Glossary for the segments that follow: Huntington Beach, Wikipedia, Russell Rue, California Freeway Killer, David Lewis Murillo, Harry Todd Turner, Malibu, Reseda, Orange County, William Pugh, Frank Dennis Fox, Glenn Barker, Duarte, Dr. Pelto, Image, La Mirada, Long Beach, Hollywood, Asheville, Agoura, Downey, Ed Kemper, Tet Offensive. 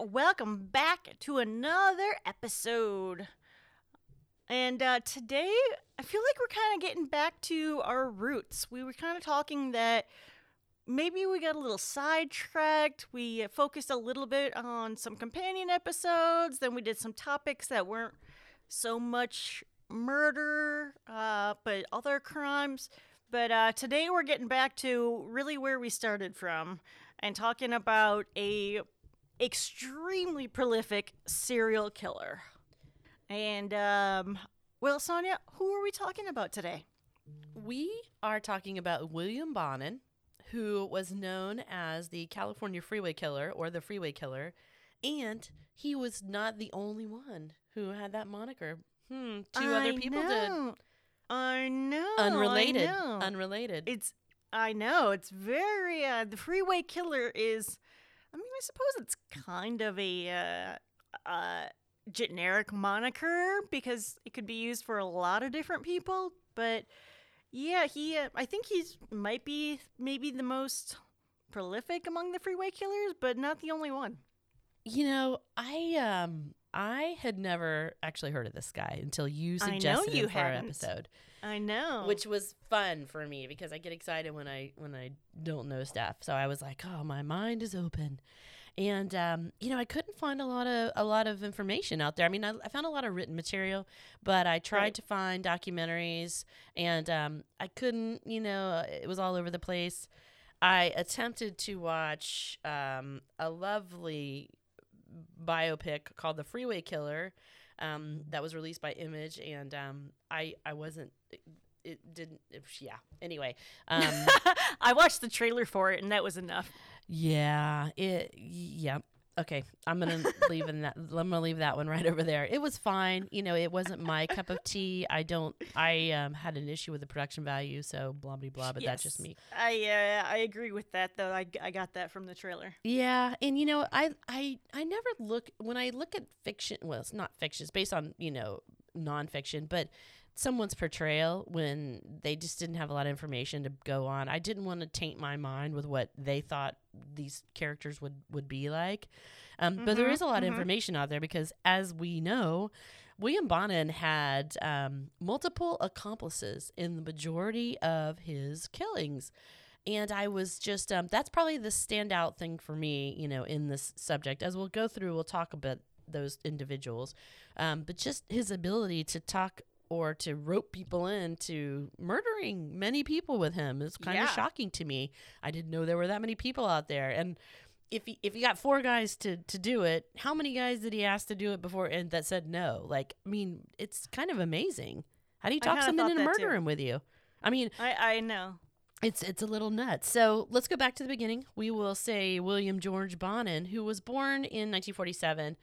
Welcome back to another episode. And today, I feel like we're kind of getting back to our roots. We were kind of talking that maybe we got a little sidetracked. We focused a little bit on some companion episodes. Then we did some topics that weren't so much murder, but other crimes. But today, we're getting back to really where we started from and talking about a extremely prolific serial killer. And well, Sonia, who are we talking about today? We are talking about William Bonin, who was known as the California Freeway Killer or the Freeway Killer, and he was not the only one who had that moniker. Two other people did. I know. Unrelated. I know. Unrelated. It's very the Freeway Killer is, I mean, I suppose it's kind of a generic moniker because it could be used for a lot of different people. But yeah, he I think he's might be maybe the most prolific among the freeway killers, but not the only one. You know, I had never actually heard of this guy until you suggested him for our episode. I know. Which was fun for me because I get excited when I don't know stuff. So I was like, oh, my mind is open. And, you know, I couldn't find a lot of information out there. I mean, I found a lot of written material, but I tried to find documentaries and I couldn't, you know, it was all over the place. I attempted to watch a lovely biopic called The Freeway Killer that was released by Image, and I watched the trailer for it and that was enough. Okay, I'm gonna leave leave that one right over there. It was fine, you know. It wasn't my cup of tea. I had an issue with the production value, so blah blah blah. But yes, that's just me. I agree with that though. I got that from the trailer. Yeah, and you know, I never look when I look at fiction. Well, it's not fiction. It's based on, you know, nonfiction, but someone's portrayal when they just didn't have a lot of information to go on. I didn't want to taint my mind with what they thought these characters would be like. But there is a lot of information out there because, as we know, William Bonin had multiple accomplices in the majority of his killings. And I was just, that's probably the standout thing for me, you know, in this subject. As we'll go through, we'll talk about those individuals. But just his ability to talk or to rope people into murdering many people with him is kind of shocking to me. I didn't know there were that many people out there. And if he got four guys to do it, how many guys did he ask to do it before and that said no? Like, I mean, it's kind of amazing. How do you talk someone into murdering with you? I mean, I know. It's a little nuts. So let's go back to the beginning. We will say William George Bonin, who was born in 1947,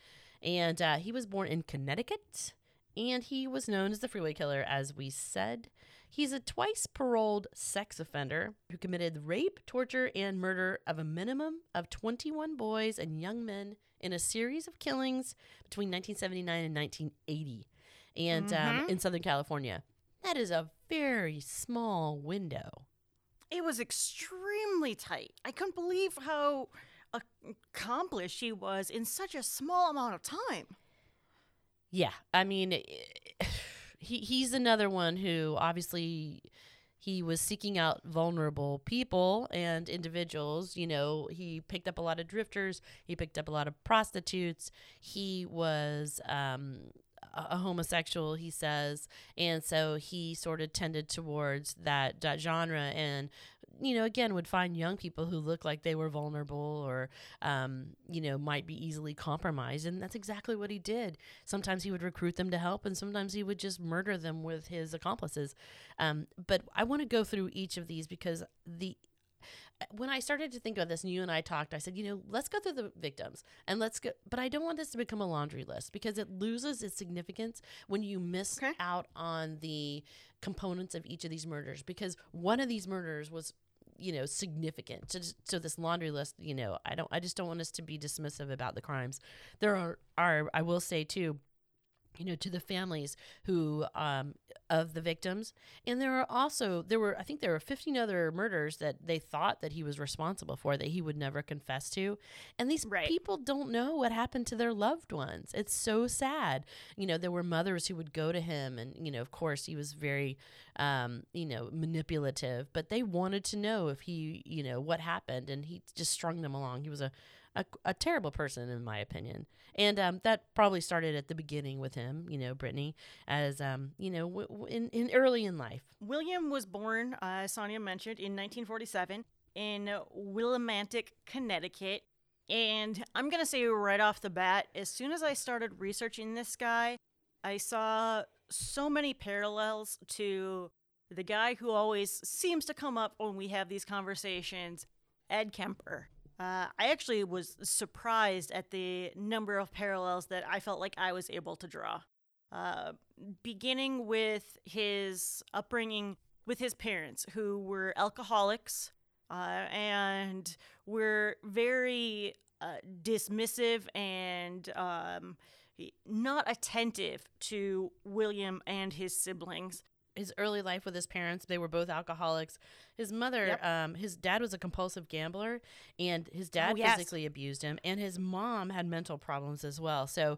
and he was born in Connecticut. And he was known as the Freeway Killer, as we said. He's a twice-paroled sex offender who committed rape, torture, and murder of a minimum of 21 boys and young men in a series of killings between 1979 and 1980 and in Southern California. That is a very small window. It was extremely tight. I couldn't believe how accomplished he was in such a small amount of time. Yeah, I mean, he's another one who obviously he was seeking out vulnerable people and individuals. You know, he picked up a lot of drifters. He picked up a lot of prostitutes. He was a homosexual, he says. And so he sort of tended towards that genre and you know, again, would find young people who looked like they were vulnerable or, you know, might be easily compromised. And that's exactly what he did. Sometimes he would recruit them to help, and sometimes he would just murder them with his accomplices. But I want to go through each of these because when I started to think about this and you and I talked, I said, you know, let's go through the victims and let's go. But I don't want this to become a laundry list because it loses its significance when you miss out on the components of each of these murders, because one of these murders was, you know, significant to this laundry list. You know, I just don't want us to be dismissive about the crimes. There are I will say too, you know, to the families who of the victims. And there were 15 other murders that they thought that he was responsible for, that he would never confess to. And these people don't know what happened to their loved ones. It's so sad. You know, there were mothers who would go to him, and, you know, of course he was very, you know, manipulative, but they wanted to know if he, you know, what happened, and he just strung them along. He was a terrible person, in my opinion. And that probably started at the beginning with him, you know, Brittany, as, you know, in early in life. William was born, as Sonia mentioned, in 1947 in Willimantic, Connecticut. And I'm going to say right off the bat, as soon as I started researching this guy, I saw so many parallels to the guy who always seems to come up when we have these conversations, Ed Kemper. I actually was surprised at the number of parallels that I felt like I was able to draw. Beginning with his upbringing with his parents, who were alcoholics and were very dismissive and not attentive to William and his siblings. His early life with his parents, they were both alcoholics. His mother, his dad was a compulsive gambler, and his dad physically abused him, and his mom had mental problems as well. So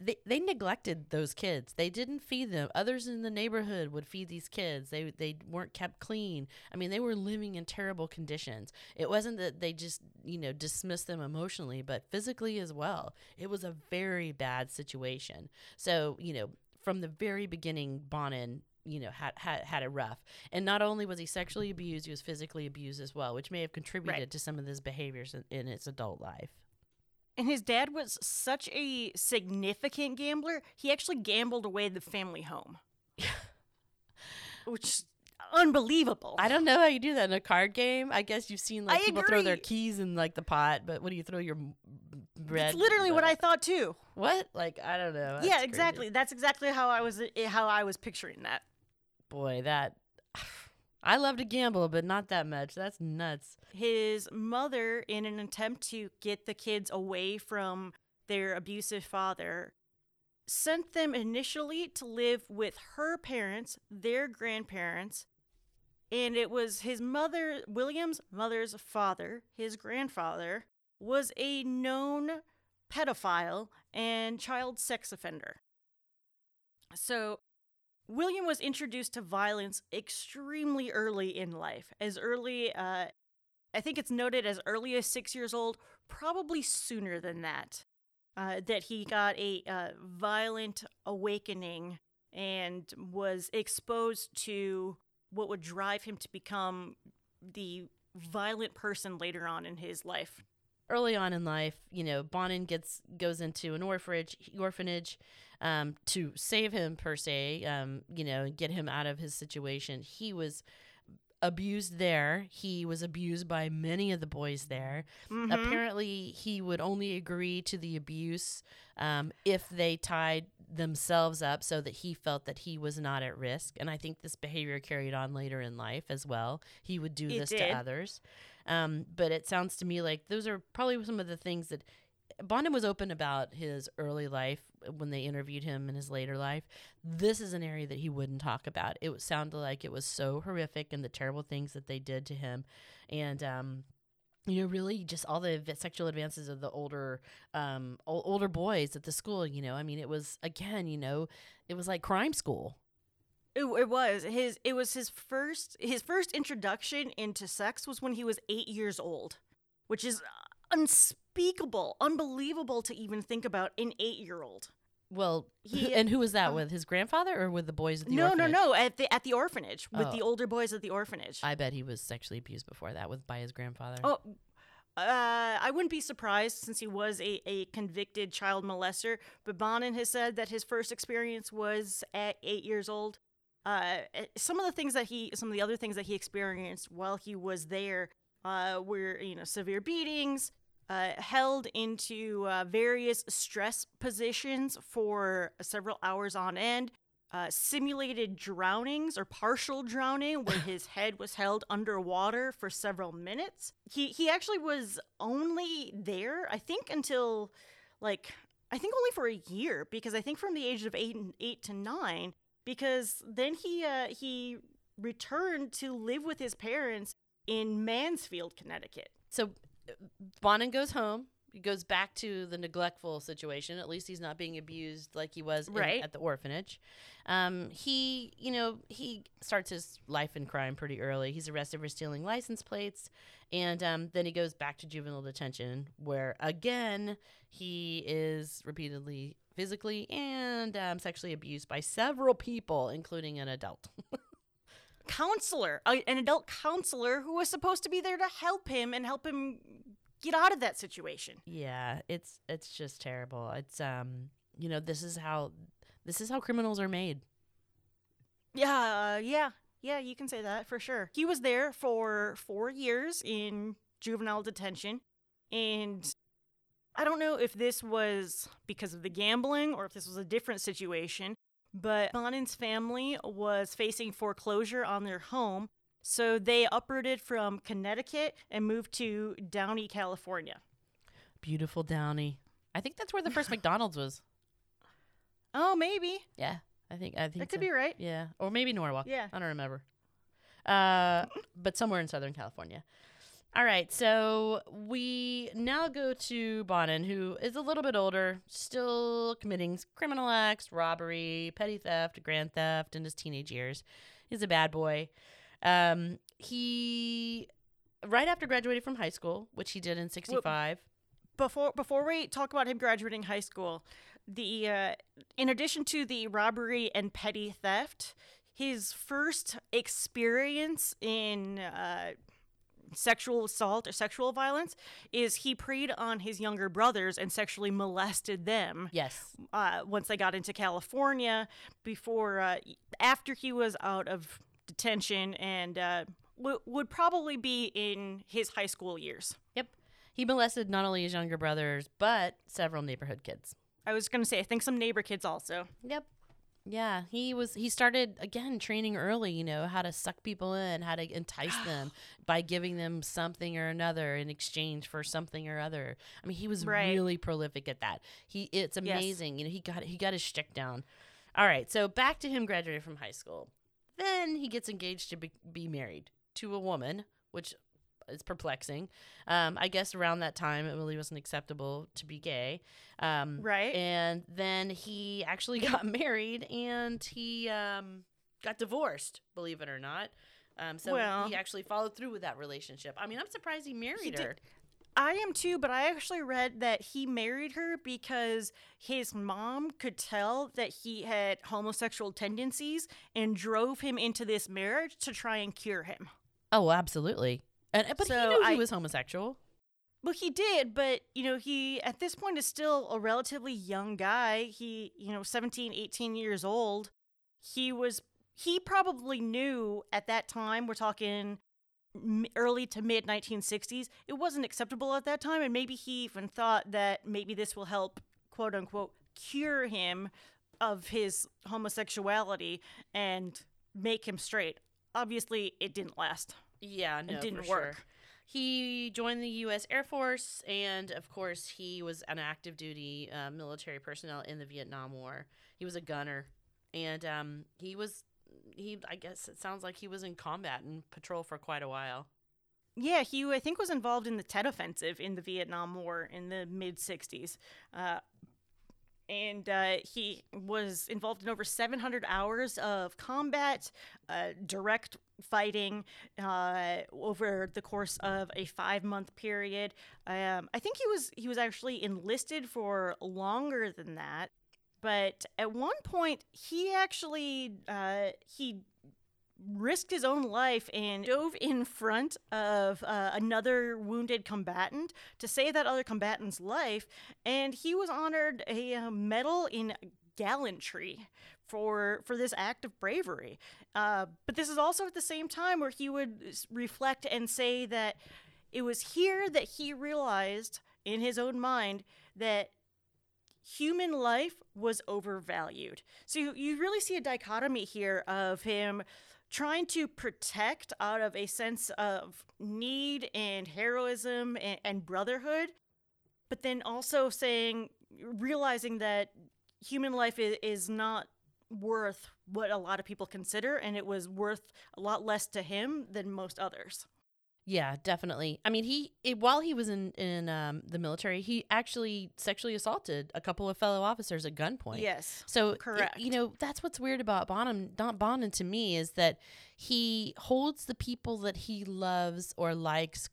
they neglected those kids. They didn't feed them. Others in the neighborhood would feed these kids. They weren't kept clean. I mean, they were living in terrible conditions. It wasn't that they just, you know, dismissed them emotionally, but physically as well. It was a very bad situation. So, you know, from the very beginning, Bonin, you know, had it rough. And not only was he sexually abused, he was physically abused as well, which may have contributed to some of his behaviors in his adult life. And his dad was such a significant gambler, he actually gambled away the family home. Which is unbelievable. I don't know how you do that in a card game. I guess you've seen, like, people throw their keys in, like, the pot, but what do you throw your bread? That's literally what I thought too. What? Like, I don't know. That's exactly. Crazy. That's exactly how I was picturing that. Boy, I love to gamble, but not that much. That's nuts. His mother, in an attempt to get the kids away from their abusive father, sent them initially to live with her parents, their grandparents, and it was his mother, William's mother's father, his grandfather, was a known pedophile and child sex offender. So William was introduced to violence extremely early in life, as early, I think it's noted as early as 6 years old, probably sooner than that, that he got a violent awakening and was exposed to what would drive him to become the violent person later on in his life. Early on in life, you know, Bonin goes into an orphanage to save him, per se, you know, and get him out of his situation. He was abused there. He was abused by many of the boys there. Mm-hmm. Apparently, he would only agree to the abuse if they tied themselves up so that he felt that he was not at risk. And I think this behavior carried on later in life as well. He would do this to others. But it sounds to me like those are probably some of the things that Bonin was open about his early life when they interviewed him in his later life. This is an area that he wouldn't talk about. It sounded like it was so horrific and the terrible things that they did to him. And, you know, really just all the sexual advances of the older boys at the school, you know. I mean, it was, again, you know, it was like crime school. It was. His first introduction into sex was when he was 8 years old, which is unspeakable, unbelievable to even think about an 8-year-old. Well, and who was that with? His grandfather or with the boys at the orphanage? No, at the orphanage, with the older boys at the orphanage. I bet he was sexually abused before that by his grandfather. Oh, I wouldn't be surprised since he was a convicted child molester, but Bonin has said that his first experience was at 8 years old. Some of the other things that he experienced while he was there were, severe beatings, held into various stress positions for several hours on end, simulated drownings or partial drowning where his head was held underwater for several minutes. He actually was only there, I think only for a year, because I think from the age of eight to nine, because then he returned to live with his parents in Mansfield, Connecticut. So Bonin goes home. He goes back to the neglectful situation. At least he's not being abused like he was at the orphanage. He starts his life in crime pretty early. He's arrested for stealing license plates. And then he goes back to juvenile detention where, again, he is repeatedly physically and sexually abused by several people, including an adult. An adult counselor who was supposed to be there to help him get out of that situation. Yeah, it's just terrible. It's this is how criminals are made. Yeah, you can say that for sure. He was there for 4 years in juvenile detention, and I don't know if this was because of the gambling or if this was a different situation, but Bonin's family was facing foreclosure on their home, so they uprooted from Connecticut and moved to Downey, California. Beautiful Downey. I think that's where the first McDonald's was. Oh, maybe. Yeah, I think that could be right. Yeah, or maybe Norwalk. Yeah, I don't remember. But somewhere in Southern California. All right, so we now go to Bonin, who is a little bit older, still committing criminal acts, robbery, petty theft, grand theft in his teenage years. He's a bad boy. He, right after graduating from high school, which he did in 1965. Before we talk about him graduating high school, in addition to the robbery and petty theft, his first experience in sexual assault or sexual violence is he preyed on his younger brothers and sexually molested them. Yes. Once they got into California, after he was out of detention and would probably be in his high school years. Yep. He molested not only his younger brothers, but several neighborhood kids. I was going to say, I think some neighbor kids also. Yep. Yeah, he started, again, training early, how to suck people in, how to entice them by giving them something or another in exchange for something or other. I mean, he was really prolific at that. It's amazing. Yes. He got his shtick down. All right, so back to him graduating from high school. Then he gets engaged to be married to a woman, which is perplexing. I guess around that time, it really wasn't acceptable to be gay. Right. And then he actually got married and he got divorced, believe it or not. He actually followed through with that relationship. I mean, I'm surprised he married her. I am too, but I actually read that he married her because his mom could tell that he had homosexual tendencies and drove him into this marriage to try and cure him. Oh, absolutely. But he knew he was homosexual. Well, he did, but, he at this point is still a relatively young guy. He, 17, 18 years old. He probably knew at that time, we're talking early to mid 1960s, it wasn't acceptable at that time. And maybe he even thought that maybe this will help, quote unquote, cure him of his homosexuality and make him straight. Obviously, it didn't last. Yeah, no, it didn't work. Sure. He joined the U.S. Air Force, and of course, he was an active duty military personnel in the Vietnam War. He was a gunner, and I guess it sounds like he was in combat and patrol for quite a while. Yeah, he, I think, was involved in the Tet Offensive in the Vietnam War in the mid-'60s. And he was involved in over 700 hours of combat, direct fighting over the course of a 5-month period. I think he was actually enlisted for longer than that. But at one point, he actually he risked his own life and dove in front of another wounded combatant to save that other combatant's life, and he was honored a medal in gallantry for this act of bravery. But this is also at the same time where he would reflect and say that it was here that he realized in his own mind that human life was overvalued. So you really see a dichotomy here of him trying to protect out of a sense of need and heroism and brotherhood, but then also realizing that human life is not worth what a lot of people consider, and it was worth a lot less to him than most others. Yeah, definitely. I mean, while he was in the military, he actually sexually assaulted a couple of fellow officers at gunpoint. Yes, so correct. That's what's weird about Bonin to me is that he holds the people that he loves or likes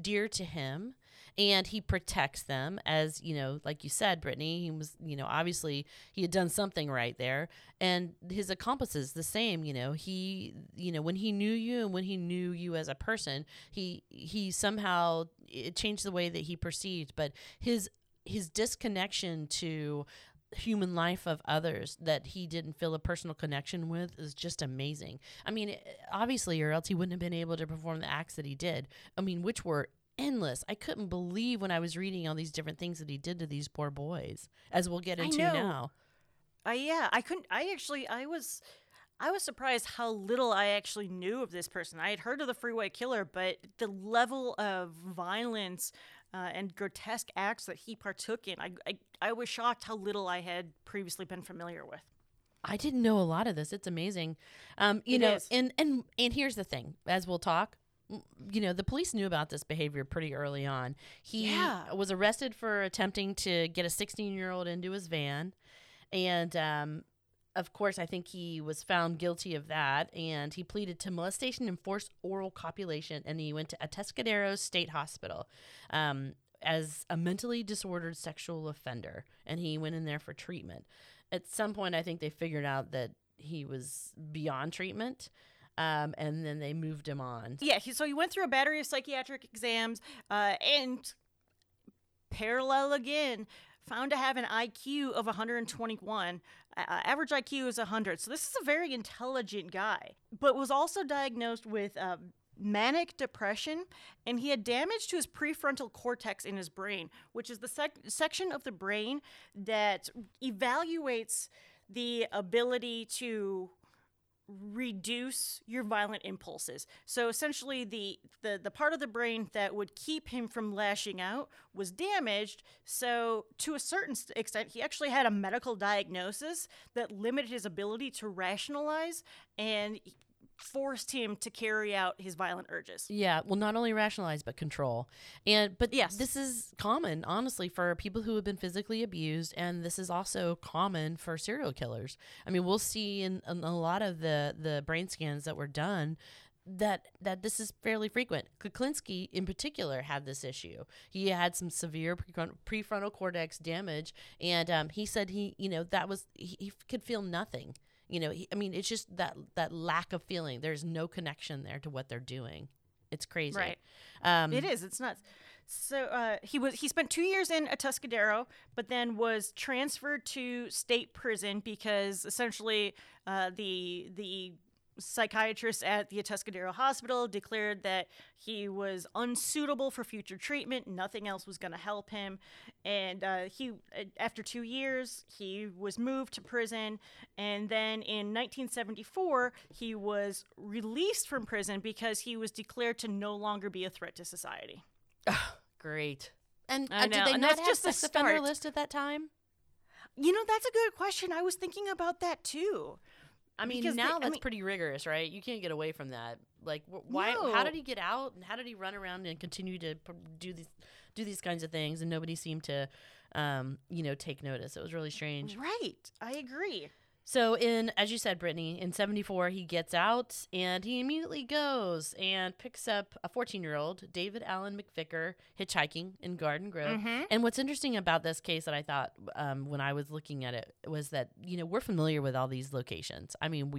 dear to him, and he protects them as, like you said, Brittany, he was, obviously he had done something right there. And his accomplices, the same, he, when he knew you and when he knew you as a person, he somehow, it changed the way that he perceived. But his disconnection to human life of others that he didn't feel a personal connection with is just amazing. I mean, obviously, or else he wouldn't have been able to perform the acts that he did. I mean, which were endless. I couldn't believe when I was reading all these different things that he did to these poor boys, as we'll get into now. I was surprised how little I actually knew of this person. I had heard of the freeway killer, but the level of violence and grotesque acts that he partook in, I was shocked how little I had previously been familiar with. I didn't know a lot of this. It's amazing. And here's the thing, as we'll talk, the police knew about this behavior pretty early on. He was arrested for attempting to get a 16-year-old into his van. And, of course, I think he was found guilty of that. And he pleaded to molestation and forced oral copulation. And he went to Atascadero State Hospital as a mentally disordered sexual offender. And he went in there for treatment. At some point, I think they figured out that he was beyond treatment. And then they moved him on. Yeah, he went through a battery of psychiatric exams and parallel again, found to have an IQ of 121. Average IQ is 100. So this is a very intelligent guy, but was also diagnosed with manic depression, and he had damage to his prefrontal cortex in his brain, which is the section of the brain that evaluates the ability to reduce your violent impulses. So essentially the part of the brain that would keep him from lashing out was damaged. So to a certain extent, he actually had a medical diagnosis that limited his ability to rationalize and forced him to carry out his violent urges. Yeah, well, not only rationalize but control. But yes, this is common, honestly, for people who have been physically abused, and this is also common for serial killers. I mean, we'll see in a lot of the brain scans that were done that this is fairly frequent. Kuklinski, in particular, had this issue. He had some severe prefrontal cortex damage, and he said he could feel nothing. It's just that lack of feeling. There's no connection there to what they're doing. It's crazy. Right. It is. It's nuts. So he spent 2 years in Atascadero, but then was transferred to state prison because essentially the psychiatrist at the Atascadero Hospital declared that he was unsuitable for future treatment. Nothing else was going to help him. And after 2 years, he was moved to prison. And then in 1974, he was released from prison because he was declared to no longer be a threat to society. Oh, great. And did they not have sex offender list at that time? That's a good question. I was thinking about that too. I mean, pretty rigorous, right? You can't get away from that. Like, why? No. How did he get out? And how did he run around and continue to do these kinds of things? And nobody seemed to, take notice. It was really strange. Right. I agree. So as you said, Brittany, in 74, he gets out and he immediately goes and picks up a 14-year-old, David Allen McVicker, hitchhiking in Garden Grove. Mm-hmm. And what's interesting about this case that I thought when I was looking at it was that, you know, we're familiar with all these locations. I mean,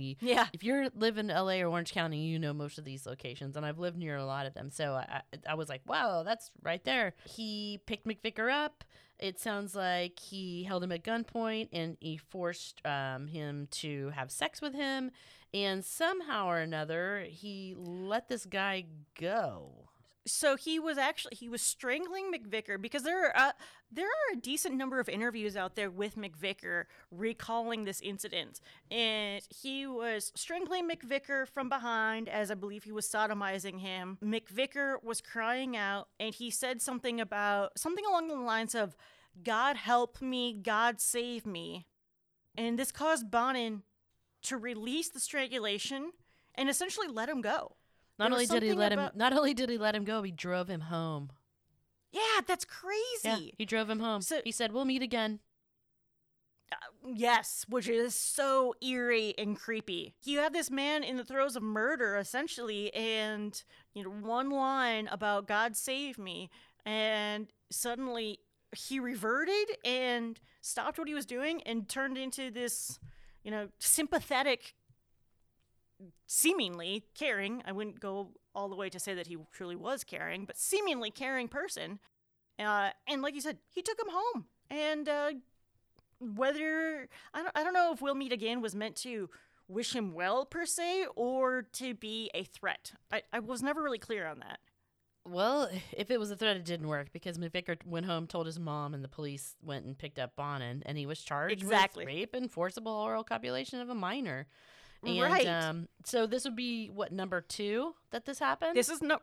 if you live in LA or Orange County, you know most of these locations, and I've lived near a lot of them. So I was like, wow, that's right there. He picked McVicker up. It sounds like he held him at gunpoint and he forced him to have sex with him. And somehow or another, he let this guy go. So he was strangling McVicker, because there are a decent number of interviews out there with McVicker recalling this incident. And he was strangling McVicker from behind, as I believe he was sodomizing him. McVicker was crying out, and he said something along the lines of, "God help me, God save me." And this caused Bonin to release the strangulation and essentially let him go. Not only did he let him go, he drove him home. Yeah, that's crazy. Yeah, he drove him home. So he said, "We'll meet again." Yes, which is so eerie and creepy. You have this man in the throes of murder, essentially, and one line about "God save me," and suddenly he reverted and stopped what he was doing and turned into this, sympathetic, seemingly caring — I wouldn't go all the way to say that he truly was caring, but seemingly caring person. And like you said, he took him home. And whether I don't know if "we'll meet again" was meant to wish him well per se, or to be a threat. I was never really clear on that. Well, if it was a threat, it didn't work, because McVicker went home, told his mom, and the police went and picked up Bonin, and he was charged with rape and forcible oral copulation of a minor. And, right. So this would be number 2 that this happened? This is number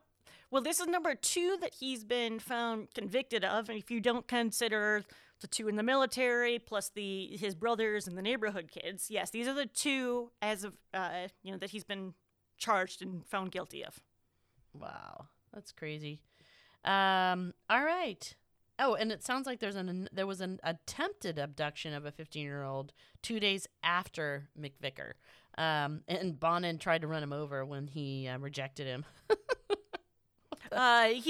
2 that he's been found convicted of. And if you don't consider the 2 in the military plus his brothers and the neighborhood kids, yes, these are the 2 as of that he's been charged and found guilty of. Wow, that's crazy. All right. Oh, and it sounds like there was an attempted abduction of a 15-year-old 2 days after McVicker. And Bonin tried to run him over when he rejected him. Bonin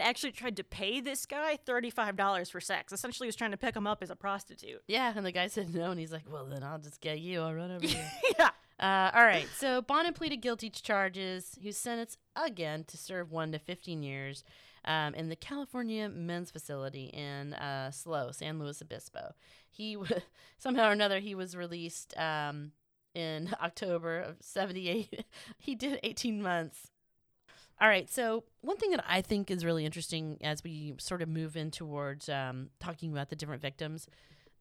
actually tried to pay this guy $35 for sex. Essentially, he was trying to pick him up as a prostitute. Yeah, and the guy said no, and he's like, "Well, then I'll just get you. I'll run over you." Yeah. All right, so Bonin pleaded guilty to charges. He was sentenced again to serve 1 to 15 years in the California Men's Facility in SLO, San Luis Obispo. Somehow or another, he was released in October of 78. He did 18 months. All right, so one thing that I think is really interesting as we sort of move in towards talking about the different victims,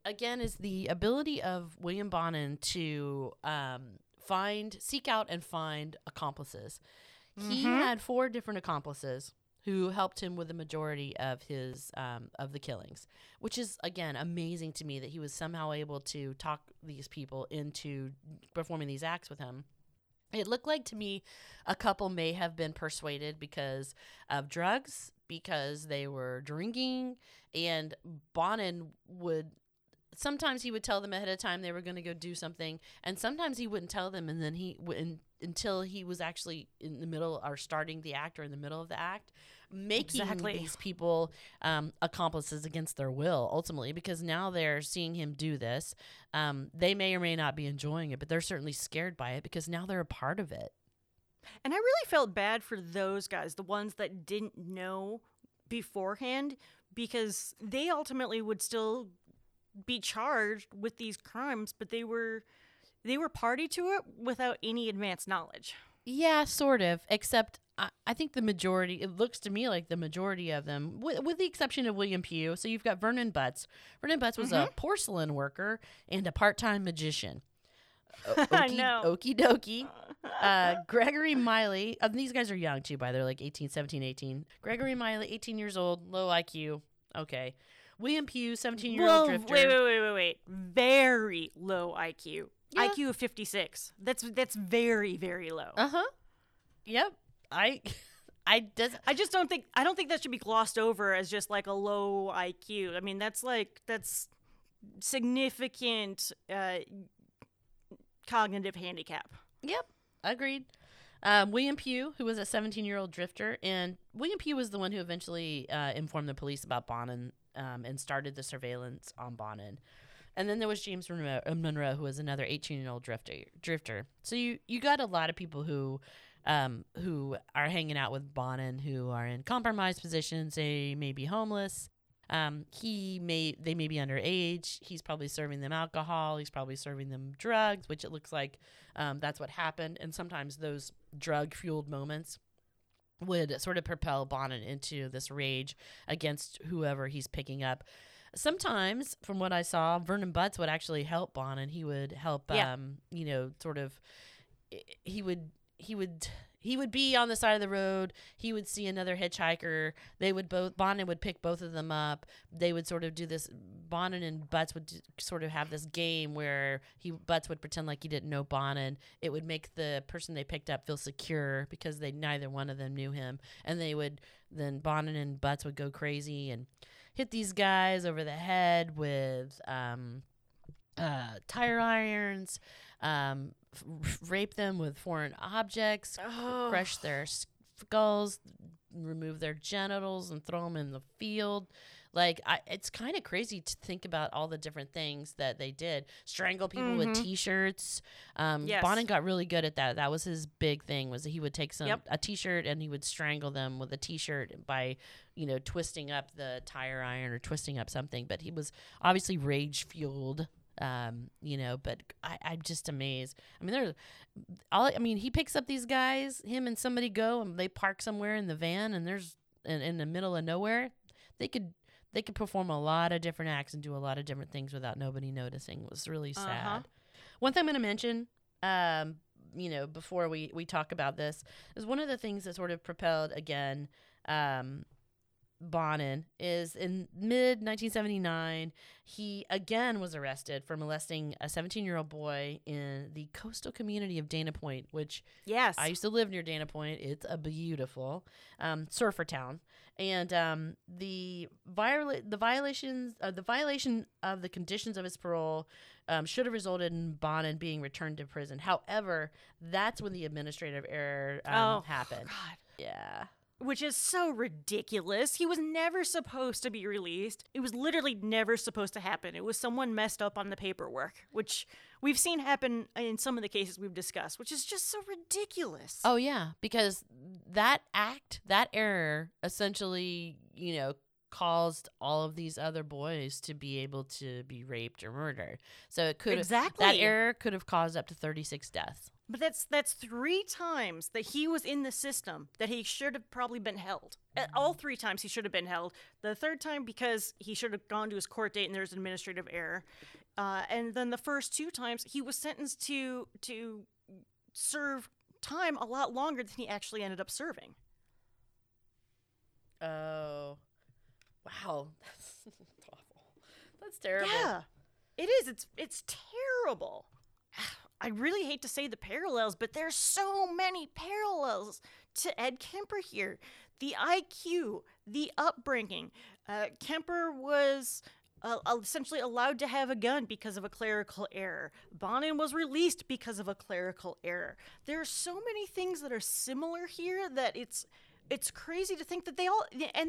again, is the ability of William Bonin to seek out and find accomplices. Mm-hmm. He had 4 different accomplices who helped him with the majority of his of the killings, which is, again, amazing to me that he was somehow able to talk these people into performing these acts with him. It looked like to me a couple may have been persuaded because of drugs, because they were drinking, and Bonin would – sometimes he would tell them ahead of time they were going to go do something, and sometimes he wouldn't tell them, and then he wouldn't until he was actually in the middle or starting the act or in the middle of the act, making these people accomplices against their will, ultimately, because now they're seeing him do this. They may or may not be enjoying it, but they're certainly scared by it because now they're a part of it. And I really felt bad for those guys, the ones that didn't know beforehand, because they ultimately would still be charged with these crimes, but they were party to it without any advanced knowledge. Yeah, sort of, except I think the majority, it looks to me like the majority of them, with the exception of William Pugh. So you've got Vernon Butts. Vernon Butts was a porcelain worker and a part-time magician. I know. Okie dokie. Gregory Miley. These guys are young, too, by the way. They're like 18, 17, 18. Gregory Miley, 18 years old, low IQ. Okay. William Pugh, 17-year-old drifter. Wait. Very low IQ. Yeah. IQ of 56. That's very, very low. Uh-huh. Yep. I don't think that should be glossed over as just like a low IQ. I mean, that's significant cognitive handicap. Yep, agreed. William Pugh, who was a 17-year-old drifter, and William Pugh was the one who eventually informed the police about Bonin and started the surveillance on Bonin. And then there was James Monroe, who was another 18-year-old drifter. So you got a lot of people who are hanging out with Bonin, who are in compromised positions. They may be homeless. They may be underage. He's probably serving them alcohol. He's probably serving them drugs, which it looks like that's what happened. And sometimes those drug-fueled moments would sort of propel Bonin into this rage against whoever he's picking up. Sometimes, from what I saw, Vernon Butts would actually help Bonin. He would help, He would be on the side of the road. He would see another hitchhiker. Bonin would pick both of them up. They would sort of do this. Bonin and Butts would sort of have this game where Butts would pretend like he didn't know Bonin. It would make the person they picked up feel secure because neither one of them knew him. And then Bonin and Butts would go crazy and hit these guys over the head with tire irons, rape them with foreign objects, crush their skulls, remove their genitals, and throw them in the field. It's kind of crazy to think about all the different things that they did. Strangle people with T-shirts. Yes. Bonin got really good at that. That was his big thing, was that he would take a T-shirt and he would strangle them with a T-shirt by, twisting up the tire iron or twisting up something. But he was obviously rage-fueled. But I'm just amazed. He picks up these guys, him and somebody go, and they park somewhere in the van, and there's in the middle of nowhere. They could perform a lot of different acts and do a lot of different things without nobody noticing. It was really sad. Uh-huh. One thing I'm going to mention, before we talk about this, is one of the things that sort of propelled again, Bonin is in mid-1979. He again was arrested for molesting a 17-year-old boy in the coastal community of Dana Point, which I used to live near Dana Point. It's a beautiful surfer town, and the violation of the conditions of his parole should have resulted in Bonin being returned to prison. However, that's when the administrative error happened. God. Yeah. Which is so ridiculous. He was never supposed to be released. It was literally never supposed to happen. It was someone messed up on the paperwork, which we've seen happen in some of the cases we've discussed, which is just so ridiculous. Oh, yeah, because that error essentially, caused all of these other boys to be able to be raped or murdered. So it could that error could have caused up to 36 deaths. But that's 3 times that he was in the system that he should have probably been held. All 3 times he should have been held. The third time because he should have gone to his court date and there's an administrative error. And then the first 2 times he was sentenced to serve time a lot longer than he actually ended up serving. Oh. Wow. That's awful. That's terrible. Yeah, it is. It's terrible. I really hate to say the parallels, but there's so many parallels to Ed Kemper here. The IQ, the upbringing. Kemper was essentially allowed to have a gun because of a clerical error. Bonin was released because of a clerical error. There are so many things that are similar here that it's crazy to think that they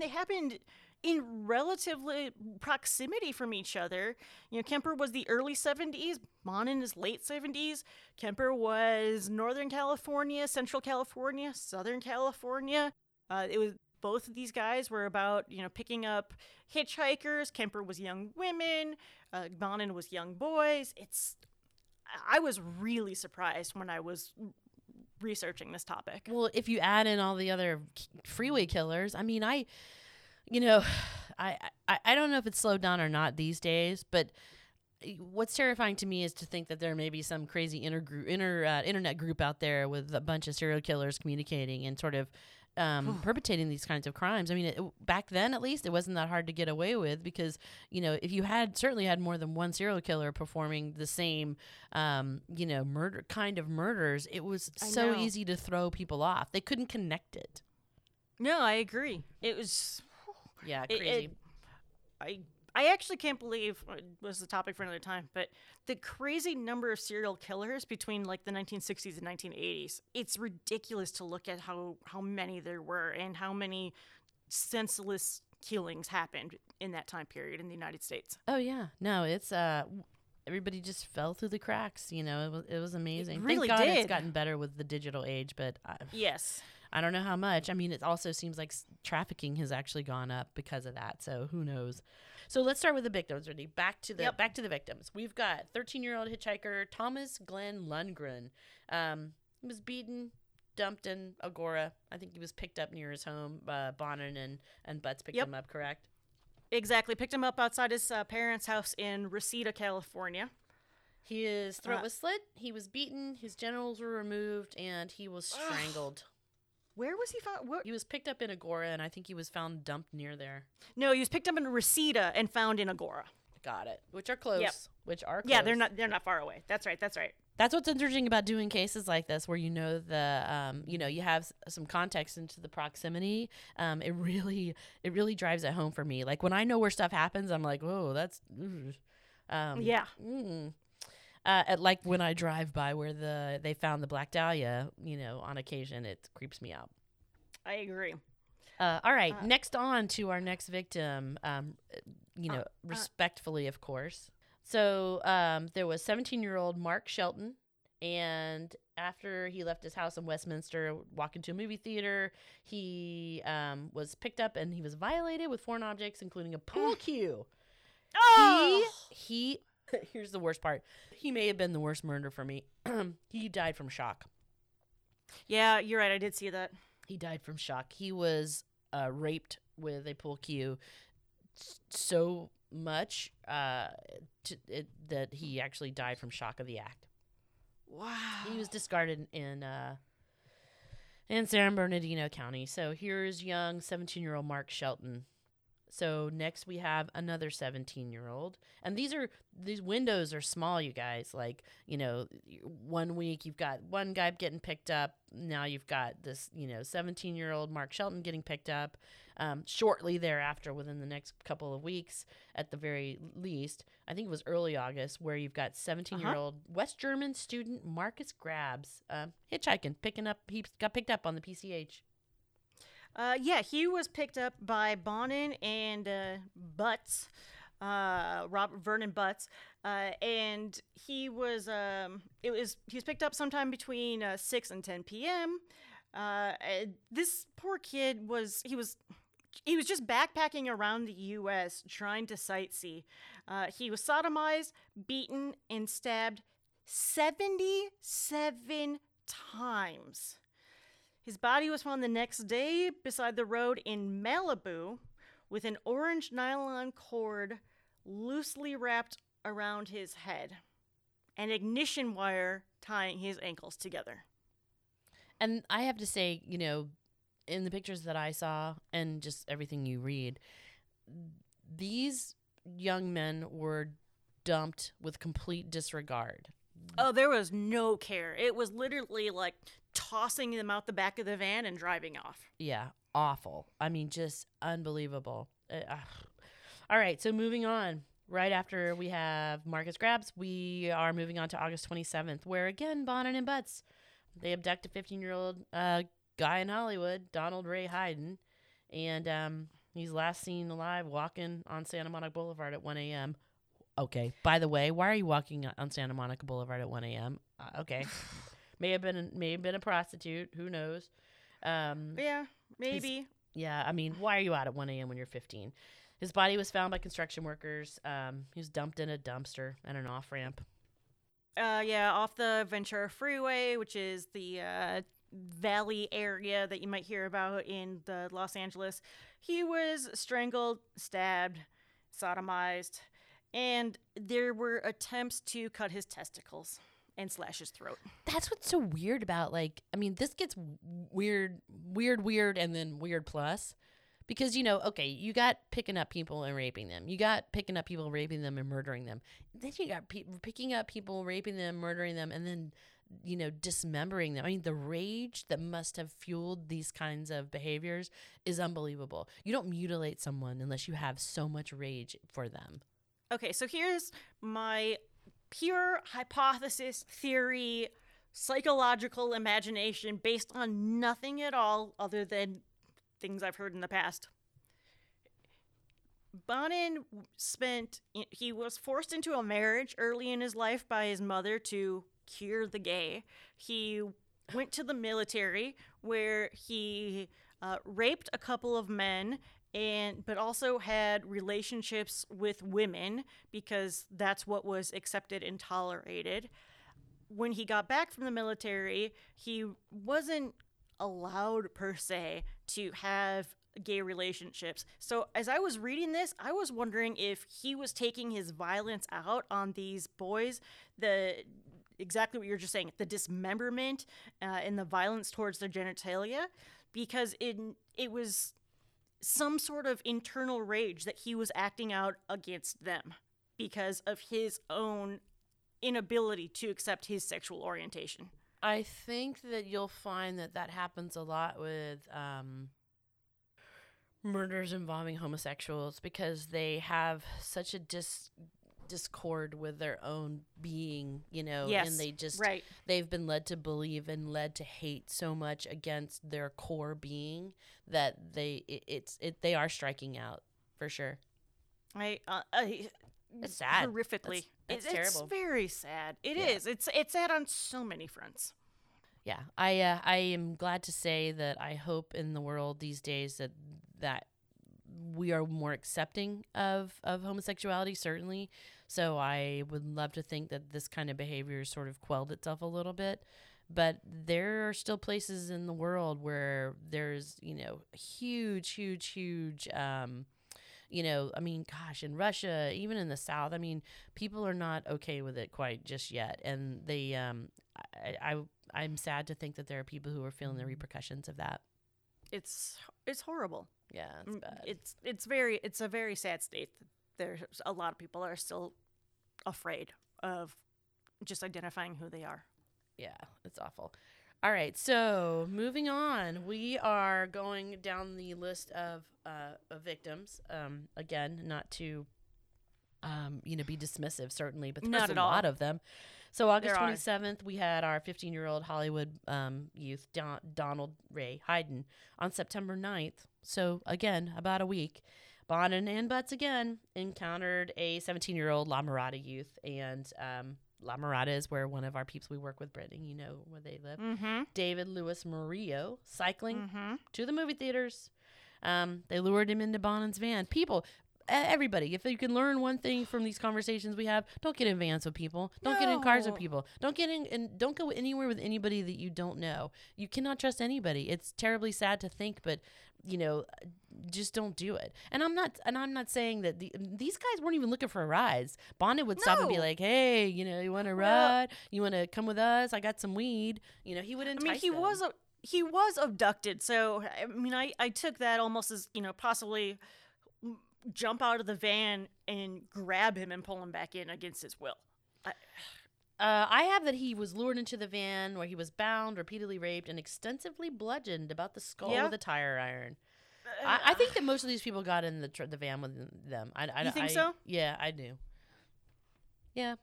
happened in relatively proximity from each other. Kemper was the early 70s. Bonin is late 70s. Kemper was Northern California, Central California, Southern California. It was both of these guys were about picking up hitchhikers. Kemper was young women. Bonin was young boys. I was really surprised when I was researching this topic. Well, if you add in all the other freeway killers, I don't know if it's slowed down or not these days, but what's terrifying to me is to think that there may be some crazy internet group out there with a bunch of serial killers communicating and sort of perpetrating these kinds of crimes. I mean, back then, at least, it wasn't that hard to get away with because, if you certainly had more than one serial killer performing the same, murders, it was so easy to throw people off. They couldn't connect it. No, I agree. It was... Yeah, crazy. I I actually can't believe, it was the topic for another time, but the crazy number of serial killers between like the 1960s and 1980s. It's ridiculous to look at how many there were and how many senseless killings happened in that time period in the United States. Oh, yeah. No, it's everybody just fell through the cracks. You know, it was amazing. It really Thank God did. It's gotten better with the digital age, but yes. I don't know how much. I mean, it also seems like trafficking has actually gone up because of that. So who knows? So let's start with the victims, Wendy. Back to the victims. We've got 13-year-old hitchhiker Thomas Glenn Lundgren. He was beaten, dumped in Agoura. I think he was picked up near his home. Bonin and Butts picked him up, correct? Exactly. Picked him up outside his parents' house in Reseda, California. His throat was slit. He was beaten. His genitals were removed, and he was strangled. Where was he found? He was picked up in Agoura, and I think he was found dumped near there. No, he was picked up in Reseda and found in Agoura. Got it. Which are close. Yep. Yeah, they're not far away. That's right. That's what's interesting about doing cases like this, where you know the you have some context into the proximity. It really drives it home for me. Like when I know where stuff happens, I'm like, whoa, that's yeah. Mm. Like when I drive by where they found the Black Dahlia, on occasion, it creeps me out. I agree. All right. Next on to our next victim, respectfully, of course. So there was 17-year-old Mark Shelton. And after he left his house in Westminster, walking to a movie theater, he was picked up and he was violated with foreign objects, including a pool cue. Oh! He Here's the worst part. He may have been the worst murderer for me. He died from shock. Yeah, you're right. I did see that. He died from shock. He was raped with a pool cue so much that he actually died from shock of the act. Wow. He was discarded in San Bernardino County. So here's young 17-year-old Mark Shelton. So next we have another 17-year-old, and these windows are small, you guys. Like 1 week you've got one guy getting picked up. Now you've got this 17-year-old Mark Shelton getting picked up. Shortly thereafter, within the next couple of weeks, at the very least, I think it was early August, where you've got 17-year-old West German student Marcus Grabs hitchhiking, he got picked up on the PCH. He was picked up by Bonin and Butts, Vernon Butts, and he was he was picked up sometime between 6 and 10 p.m. This poor kid was just backpacking around the U.S. trying to sightsee. He was sodomized, beaten, and stabbed 77 times. His body was found the next day beside the road in Malibu with an orange nylon cord loosely wrapped around his head and ignition wire tying his ankles together. And I have to say, in the pictures that I saw and just everything you read, these young men were dumped with complete disregard. Oh, there was no care. It was literally like tossing them out the back of the van and driving off. Yeah, awful. I mean, just unbelievable. All right, so moving on. Right after we have Marcus Grabs, we are moving on to August 27th, where again, Bonin and Butts, they abduct a 15-year-old guy in Hollywood, Donald Ray Hayden, and he's last seen alive walking on Santa Monica Boulevard at 1 a.m., Okay. By the way, why are you walking on Santa Monica Boulevard at 1 a.m.? Okay. May have been a prostitute. Who knows? Yeah, maybe. Yeah, I mean, why are you out at 1 a.m. when you're 15? His body was found by construction workers. He was dumped in a dumpster at an off-ramp. Off the Ventura Freeway, which is the valley area that you might hear about in the Los Angeles. He was strangled, stabbed, sodomized. And there were attempts to cut his testicles and slash his throat. That's what's so weird about, this gets weird, and then weird plus. Because, you got picking up people and raping them. You got picking up people, raping them, and murdering them. Then you got picking up people, raping them, murdering them, and then you know, dismembering them. I mean, the rage that must have fueled these kinds of behaviors is unbelievable. You don't mutilate someone unless you have so much rage for them. Okay, so here's my pure hypothesis, theory, psychological imagination based on nothing at all other than things I've heard in the past. Bonin he was forced into a marriage early in his life by his mother to cure the gay. He went to the military where he raped a couple of men, but also had relationships with women because that's what was accepted and tolerated. When he got back from the military, he wasn't allowed per se to have gay relationships. So as I was reading this, I was wondering if he was taking his violence out on these boys, exactly what you were just saying, the dismemberment and the violence towards their genitalia, because it was some sort of internal rage that he was acting out against them because of his own inability to accept his sexual orientation. I think that you'll find that happens a lot with murders involving homosexuals because they have such a discord with their own being, you know, yes, and they just right. They've been led to believe and led to hate so much against their core being that they are striking out for sure. It's sad. Horrifically. It's terrible. It's very sad. It is. It's sad on so many fronts. Yeah. I am glad to say that I hope in the world these days that we are more accepting of homosexuality, certainly. So I would love to think that this kind of behavior sort of quelled itself a little bit. But there are still places in the world where there's, you know, huge, you know, I mean, gosh, in Russia, even in the South, I mean, people are not okay with it quite just yet. And they, I'm sad to think that there are people who are feeling the repercussions of that. It's horrible. Yeah, it's bad. It's a very sad state. There's a lot of people are still afraid of just identifying who they are. Yeah, it's awful. All right, so moving on, we are going down the list of victims. Again, not to be dismissive, certainly, but there's a lot of them. So August 27th, we had our 15-year-old Hollywood youth, Donald Ray Hayden. On September 9th, so again, about a week, Bonin and Butts again encountered a 17-year-old La Mirada youth, and La Mirada is where one of our peeps we work with, Brittany, you know where they live. Mm-hmm. David Lewis Murillo, cycling to the movie theaters. They lured him into Bonin's van. People, everybody, if you can learn one thing from these conversations we have, don't get in vans with people. Don't get in cars with people. Don't get in and don't go anywhere with anybody that you don't know. You cannot trust anybody. It's terribly sad to think, but you know, just don't do it. And I'm not saying that these guys weren't even looking for rides. Bonin would stop and be like, "Hey, you know, you want to ride? You want to come with us? I got some weed." You know, he would entice them. He was abducted, so I mean, I took that almost as, you know, possibly jump out of the van and grab him and pull him back in against his will. I have that he was lured into the van where he was bound, repeatedly raped, and extensively bludgeoned about the skull with a tire iron. I think that most of these people got in the van with them. You think so? Yeah, I do. Yeah.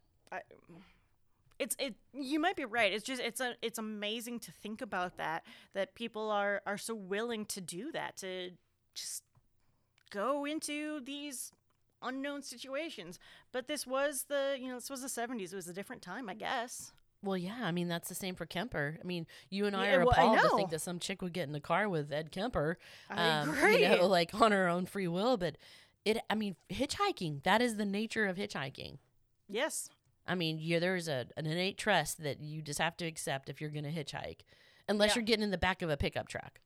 You might be right. It's just it's amazing to think about that people are so willing to do that, to just go into these unknown situations. But this was the 70s. It was a different time, I guess. Well, yeah, I mean, that's the same for Kemper. I mean, you and I are appalled to think that some chick would get in the car with Ed Kemper, I agree. You know, like on her own free will. But hitchhiking, that is the nature of hitchhiking. Yes. I mean, there's an innate trust that you just have to accept if you're going to hitchhike, unless you're getting in the back of a pickup truck.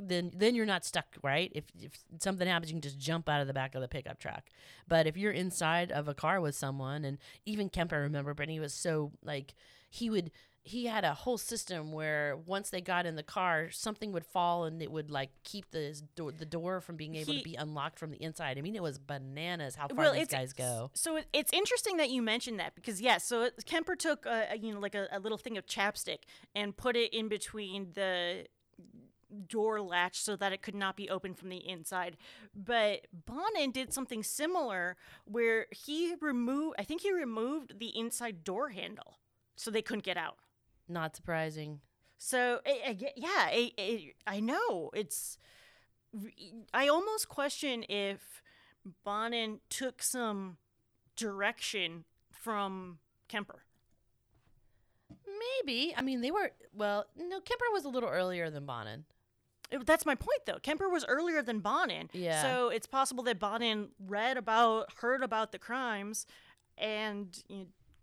Then you're not stuck, right? If something happens, you can just jump out of the back of the pickup truck. But if you're inside of a car with someone, and even Kemper, I remember, Brittany was so, like, he would he had a whole system where once they got in the car, something would fall and it would like keep the door from being able to be unlocked from the inside. I mean, it was bananas how far these guys go. So it's interesting that you mentioned that because Kemper took a little thing of chapstick and put it in between the door latch so that it could not be opened from the inside. But Bonin did something similar where he removed the inside door handle so they couldn't get out. Not surprising. So I know I almost question if Bonin took some direction from Kemper. Maybe. I mean, Kemper was a little earlier than Bonin. That's my point, though. Kemper was earlier than Bonin. Yeah. So it's possible that Bonin heard about the crimes and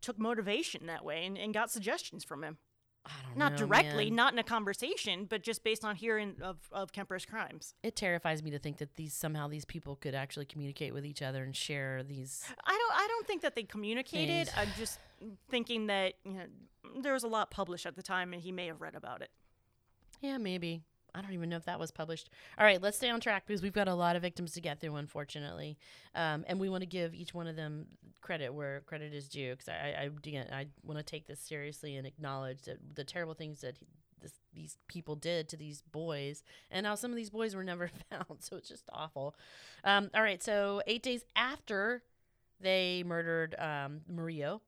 took motivation that way and got suggestions from him. I don't know, not directly, not in a conversation, but just based on hearing of Kemper's crimes. It terrifies me to think that these people could actually communicate with each other and share these. I don't think that they communicated. Things. I'm just thinking that there was a lot published at the time, and he may have read about it. Yeah, maybe. I don't even know if that was published. All right, let's stay on track because we've got a lot of victims to get through, unfortunately. And we want to give each one of them credit where credit is due because I want to take this seriously and acknowledge that the terrible things that these people did to these boys and how some of these boys were never found. So it's just awful. All right, so 8 days after they murdered Murillo,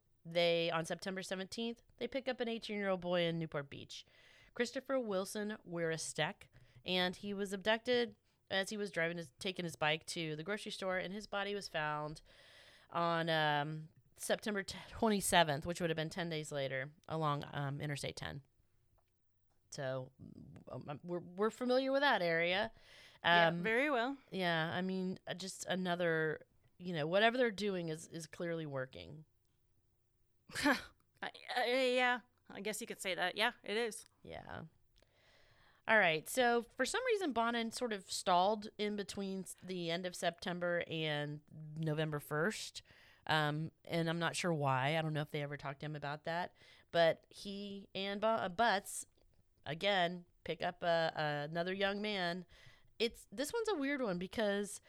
on September 17th, they pick up an 18-year-old boy in Newport Beach. Christopher Wilson Weiresteck, and he was abducted as he was taking his bike to the grocery store, and his body was found on September 27th, which would have been 10 days later, along Interstate 10. So we're familiar with that area. Very well. Yeah, I mean, just another, whatever they're doing is clearly working. Yeah. I guess you could say that. Yeah, it is. Yeah. All right. So for some reason, Bonin sort of stalled in between the end of September and November 1st. And I'm not sure why. I don't know if they ever talked to him about that. But he and Butts, again, pick up another young man. This one's a weird one because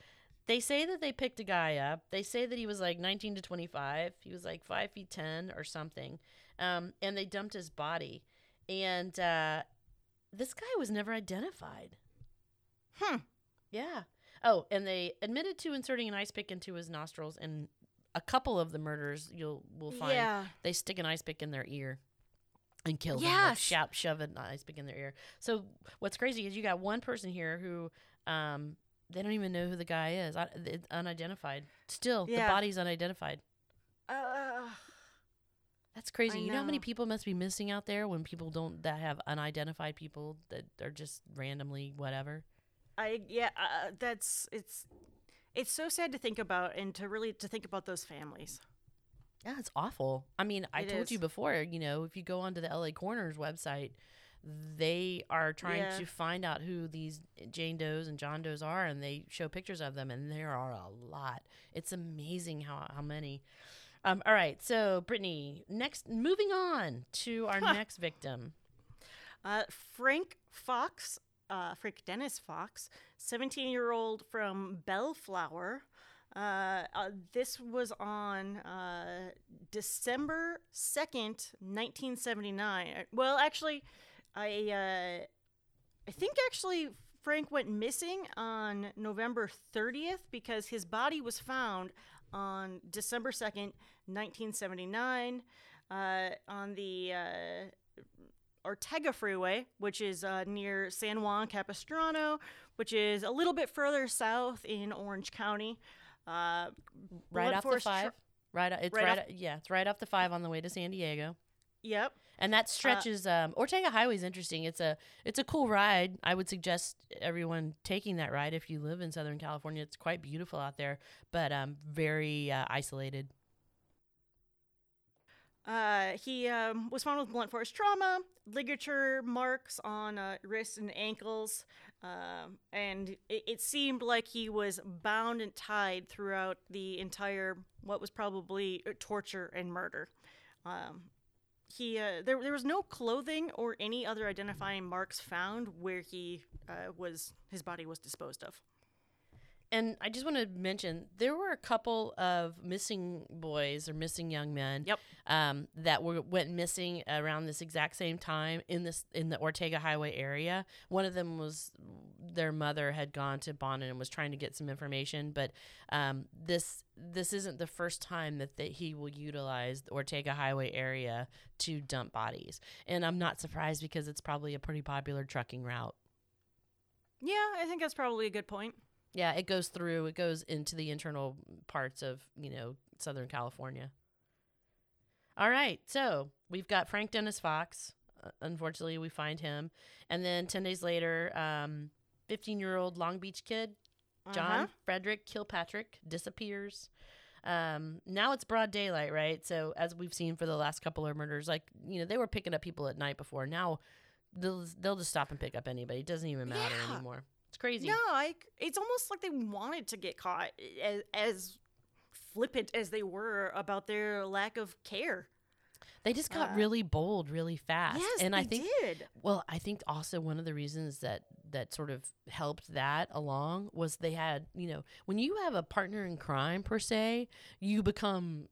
they say that they picked a guy up. They say that he was like 19 to 25. He was like 5 feet 10 or something. And they dumped his body. And this guy was never identified. Yeah. Oh, and they admitted to inserting an ice pick into his nostrils. And a couple of the murders we'll find, they stick an ice pick in their ear and kill them. Like, shove an ice pick in their ear. So what's crazy is you got one person here who they don't even know who the guy is. Unidentified. Still, the body's unidentified. That's crazy. You know how many people must be missing out there when people that have unidentified people that are just randomly whatever? It's so sad to think about and to think about those families. Yeah, it's awful. I mean, I told you before, if you go onto the LA Coroner's website, they are trying to find out who these Jane Does and John Does are, and they show pictures of them, and there are a lot. It's amazing how many. All right, so Brittany, next, moving on to our next victim. Frank Dennis Fox, 17-year-old from Bellflower. This was on December 2nd, 1979. Well, actually, I think actually Frank went missing on November 30th because his body was found on December 2nd, 1979, on the Ortega Freeway, which is near San Juan Capistrano, which is a little bit further south in Orange County. Right off the 5. It's right off the 5 on the way to San Diego. Yep. And that stretches Ortega Highway is interesting. It's a cool ride. I would suggest everyone taking that ride if you live in Southern California. It's quite beautiful out there, but very isolated. He was found with blunt force trauma, ligature marks on wrists and ankles, and it seemed like he was bound and tied throughout the entire what was probably torture and murder. he there was no clothing or any other identifying marks found where he his body was disposed of. And I just want to mention, there were a couple of missing boys or missing young men that went missing around this exact same time in the Ortega Highway area. One of them was their mother had gone to Bonin and was trying to get some information. But this isn't the first time that he will utilize the Ortega Highway area to dump bodies. And I'm not surprised because it's probably a pretty popular trucking route. Yeah, I think that's probably a good point. Yeah, it goes into the internal parts of, Southern California. All right, so we've got Frank Dennis Fox. Unfortunately, we find him. And then 10 days later, 15-year-old Long Beach kid, John Frederick Kilpatrick, disappears. Now it's broad daylight, right? So as we've seen for the last couple of murders, they were picking up people at night before. Now they'll just stop and pick up anybody. It doesn't even matter anymore. It's crazy. No, it's almost like they wanted to get caught, as flippant as they were about their lack of care. They just got really bold really fast. Yes, and I think they did. Well, I think also one of the reasons that sort of helped that along was they had, when you have a partner in crime per se, you become,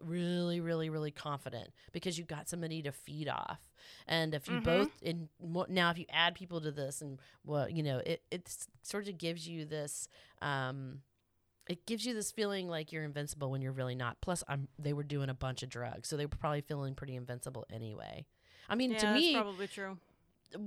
really, really, really confident because you've got somebody to feed off. And if you both, and now if you add people to this, and it sort of gives you this, it gives you this feeling like you're invincible when you're really not. Plus, they were doing a bunch of drugs, so they were probably feeling pretty invincible anyway. I mean, to me, that's probably true.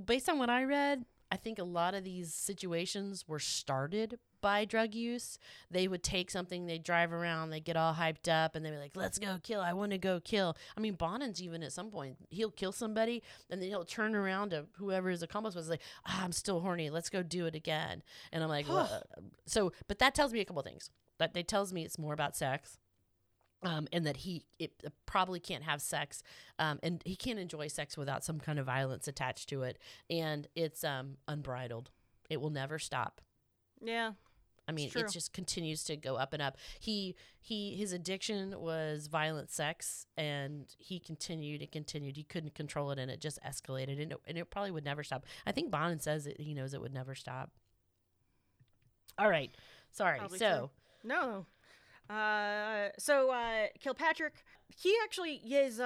Based on what I read, I think a lot of these situations were started by drug use. They would take something, they drive around, they get all hyped up, and they'd be like, let's go kill. I want to go kill. I mean, Bonin's even at some point, he'll kill somebody, and then he'll turn around to whoever his accomplice was, like, I'm still horny. Let's go do it again. And I'm like, but that tells me a couple of things. That it tells me it's more about sex. And that he probably can't have sex, and he can't enjoy sex without some kind of violence attached to it. And it's unbridled. It will never stop. Yeah. I mean, it just continues to go up and up. His addiction was violent sex, and he continued. He couldn't control it, and it just escalated, and it probably would never stop. I think Bonin says it, he knows it would never stop. All right. Sorry. Probably so. True. No. So Kilpatrick, he actually, his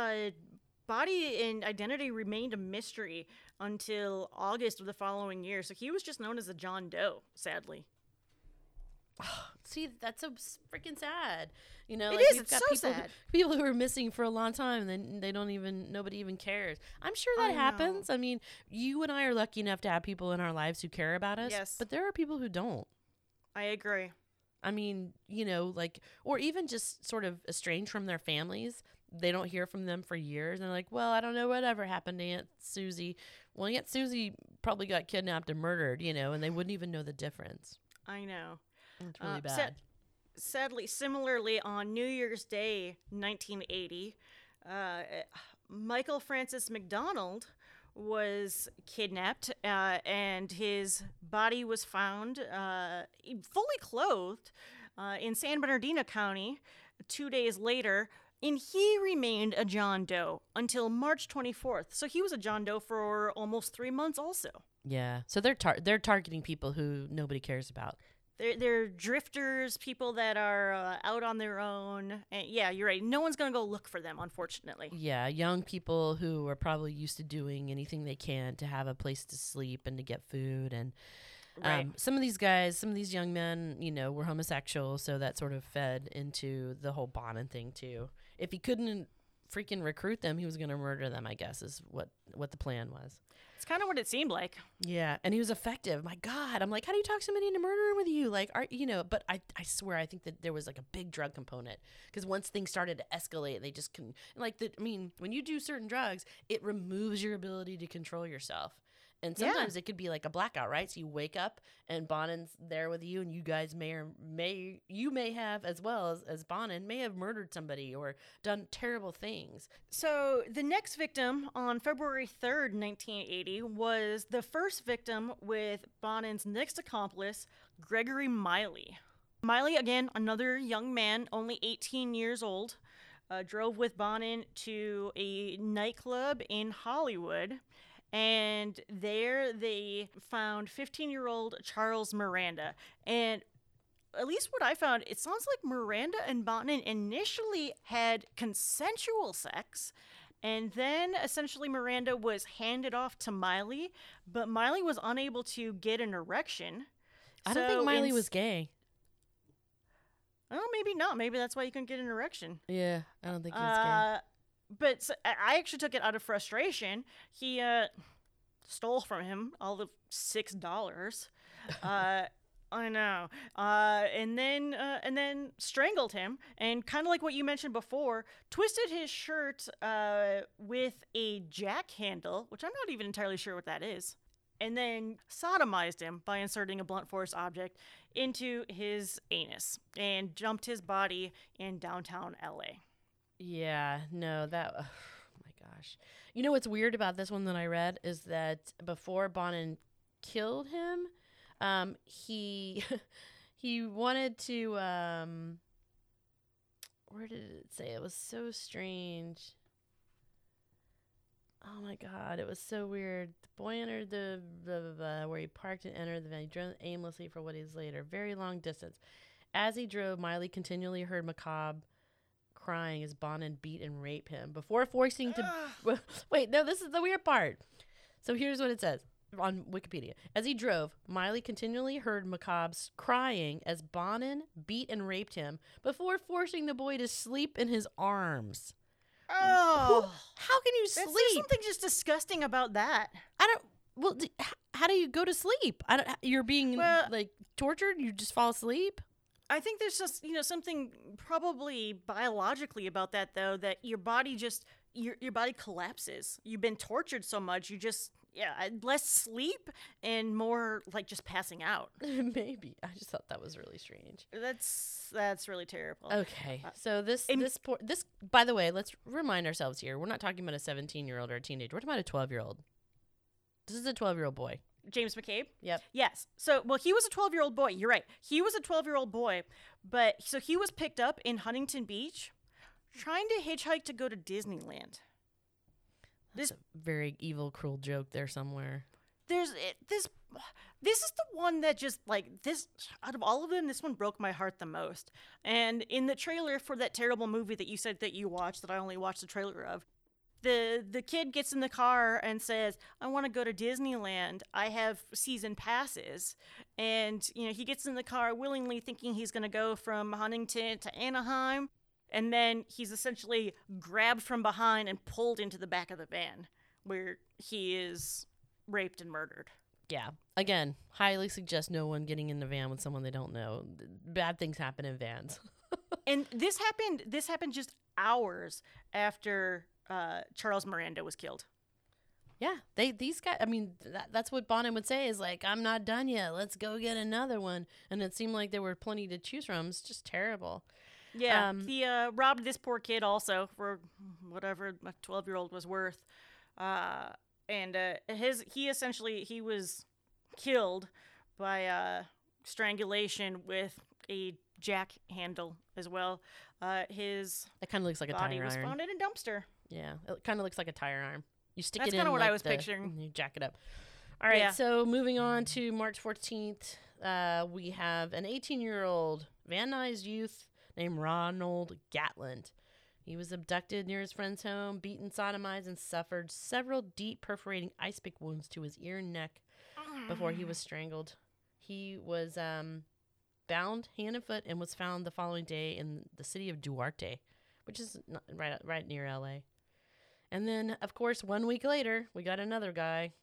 body and identity remained a mystery until August of the following year. So he was just known as a John Doe, sadly. See, that's so freaking sad. It's sad. People who are missing for a long time, and then nobody even cares. I'm sure that happens. I mean, you and I are lucky enough to have people in our lives who care about us. Yes. But there are people who don't. I agree. I mean, or even just sort of estranged from their families. They don't hear from them for years. And they're like, well, I don't know whatever happened to Aunt Susie. Well, Aunt Susie probably got kidnapped and murdered, and they wouldn't even know the difference. I know. It's really bad. Sadly, similarly, on New Year's Day, 1980, Michael Francis McDonald was kidnapped, and his body was found fully clothed in San Bernardino County 2 days later, and he remained a John Doe until March 24th. So he was a John Doe for almost 3 months also. Yeah, so they're targeting people who nobody cares about. They're drifters, people that are out on their own. And yeah, you're right. No one's going to go look for them, unfortunately. Yeah, young people who are probably used to doing anything they can to have a place to sleep and to get food. And some of these young men, were homosexual, so that sort of fed into the whole Bonin thing, too. If he couldn't freaking recruit them, he was going to murder them, I guess, is what the plan was. It's kind of what it seemed like. Yeah, and he was effective. My God, I'm like, how do you talk somebody into murdering with you? Like, but I swear, I think that there was like a big drug component, because once things started to escalate, they just couldn't. When you do certain drugs, it removes your ability to control yourself. And sometimes it could be like a blackout, right? So you wake up and Bonin's there with you, and you guys may have, as well as Bonin, may have murdered somebody or done terrible things. So the next victim on February 3rd, 1980 was the first victim with Bonin's next accomplice, Gregory Miley. Miley, again, another young man, only 18 years old. drove with Bonin to a nightclub in Hollywood, and there they found 15-year-old Charles Miranda. And at least what I found, it sounds like Miranda and Bonin initially had consensual sex, and then essentially Miranda was handed off to Miley, but Miley was unable to get an erection. I don't think Miley was gay. Well, maybe not. Maybe that's why you couldn't get an erection. Yeah, I don't think he was gay. But so, I actually took it out of frustration. He stole from him all the $6. I know. And then strangled him, and kind of like what you mentioned before, twisted his shirt with a jack handle, which I'm not even entirely sure what that is, and then sodomized him by inserting a blunt force object into his anus and dumped his body in downtown LA. Yeah, no, that... Oh my gosh. You know what's weird about this one that I read is that before Bonin killed him, he wanted to... where did it say? It was so strange. Oh my God, it was so weird. The boy entered the blah, blah, blah, where he parked and entered the van. He drove aimlessly for what is later, very long distance. As he drove, Miley continually heard macabre crying as Bonin beat and raped him before forcing to. Wait, no, this is the weird part. So here's what it says on Wikipedia. As he drove, Miley continually heard macabre crying as Bonin beat and raped him before forcing the boy to sleep in his arms. Oh, how can you sleep? There's something just disgusting about that. How do you go to sleep? You're being tortured. You just fall asleep. I think there's just something probably biologically about that though, that your body just your body collapses. You've been tortured so much, you just less sleep and more like just passing out. Maybe. I just thought that was really strange. That's really terrible. Okay. So this by the way, let's remind ourselves here. We're not talking about a 17-year-old or a teenager. We're talking about a 12-year-old. This is a 12-year-old boy. James McCabe? Yep. Yes. So, he was a 12-year-old boy. You're right. He was a 12-year-old boy, but so he was picked up in Huntington Beach trying to hitchhike to go to Disneyland. This very evil, cruel joke there somewhere. This is the one that just this out of all of them, this one broke my heart the most. And in the trailer for that terrible movie that you said that you watched, that I only watched the trailer of, the kid gets in the car and says, "I want to go to Disneyland. I have season passes." And he gets in the car willingly, thinking he's going to go from Huntington to Anaheim. And then he's essentially grabbed from behind and pulled into the back of the van where he is raped and murdered. Yeah. Again, highly suggest no one getting in the van with someone they don't know. Bad things happen in vans. And this happened just hours after Charles Miranda was killed. Yeah. These guys, that's what Bonin would say is I'm not done yet. Let's go get another one. And it seemed like there were plenty to choose from. It's just terrible. Yeah, he robbed this poor kid also for whatever a 12-year-old was worth, and he was killed by strangulation with a jack handle as well. His that kind of looks like a tire iron. Body was found in a dumpster. Yeah, it kind of looks like a tire iron. You stick That's it in. That's kind of what I was picturing. You jack it up. All right, So moving on to March 14th, we have an 18-year-old Vanized youth named Ronald Gatland. He was abducted near his friend's home, beaten, sodomized, and suffered several deep perforating ice pick wounds to his ear and neck before he was strangled. He was bound hand and foot and was found the following day in the city of Duarte, which is right near L.A. And then, of course, 1 week later, we got another guy.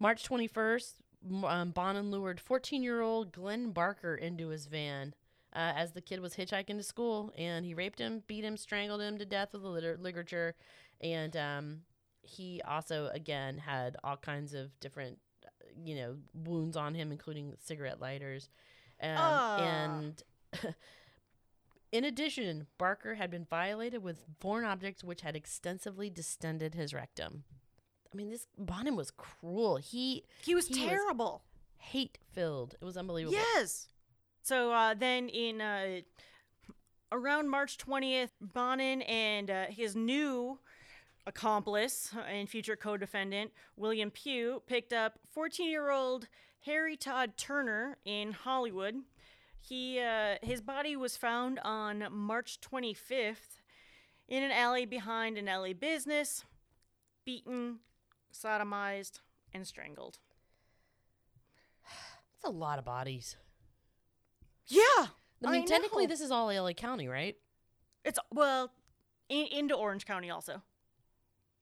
March 21st, Bonin lured 14-year-old Glenn Barker into his van. As the kid was hitchhiking to school, and he raped him, beat him, strangled him to death with a ligature, and he also, again, had all kinds of different, wounds on him, including cigarette lighters. And in addition, Barker had been violated with foreign objects which had extensively distended his rectum. This Bonin was cruel. He was terrible. Hate-filled. It was unbelievable. Yes. So then in Around March 20th, Bonin and his new accomplice and future co-defendant, William Pugh, picked up 14-year-old Harry Todd Turner in Hollywood. His body was found on March 25th in an alley behind an LA business, beaten, sodomized, and strangled. That's a lot of bodies. Yeah. I mean, technically, this is all LA County, right? It's, well, into Orange County also.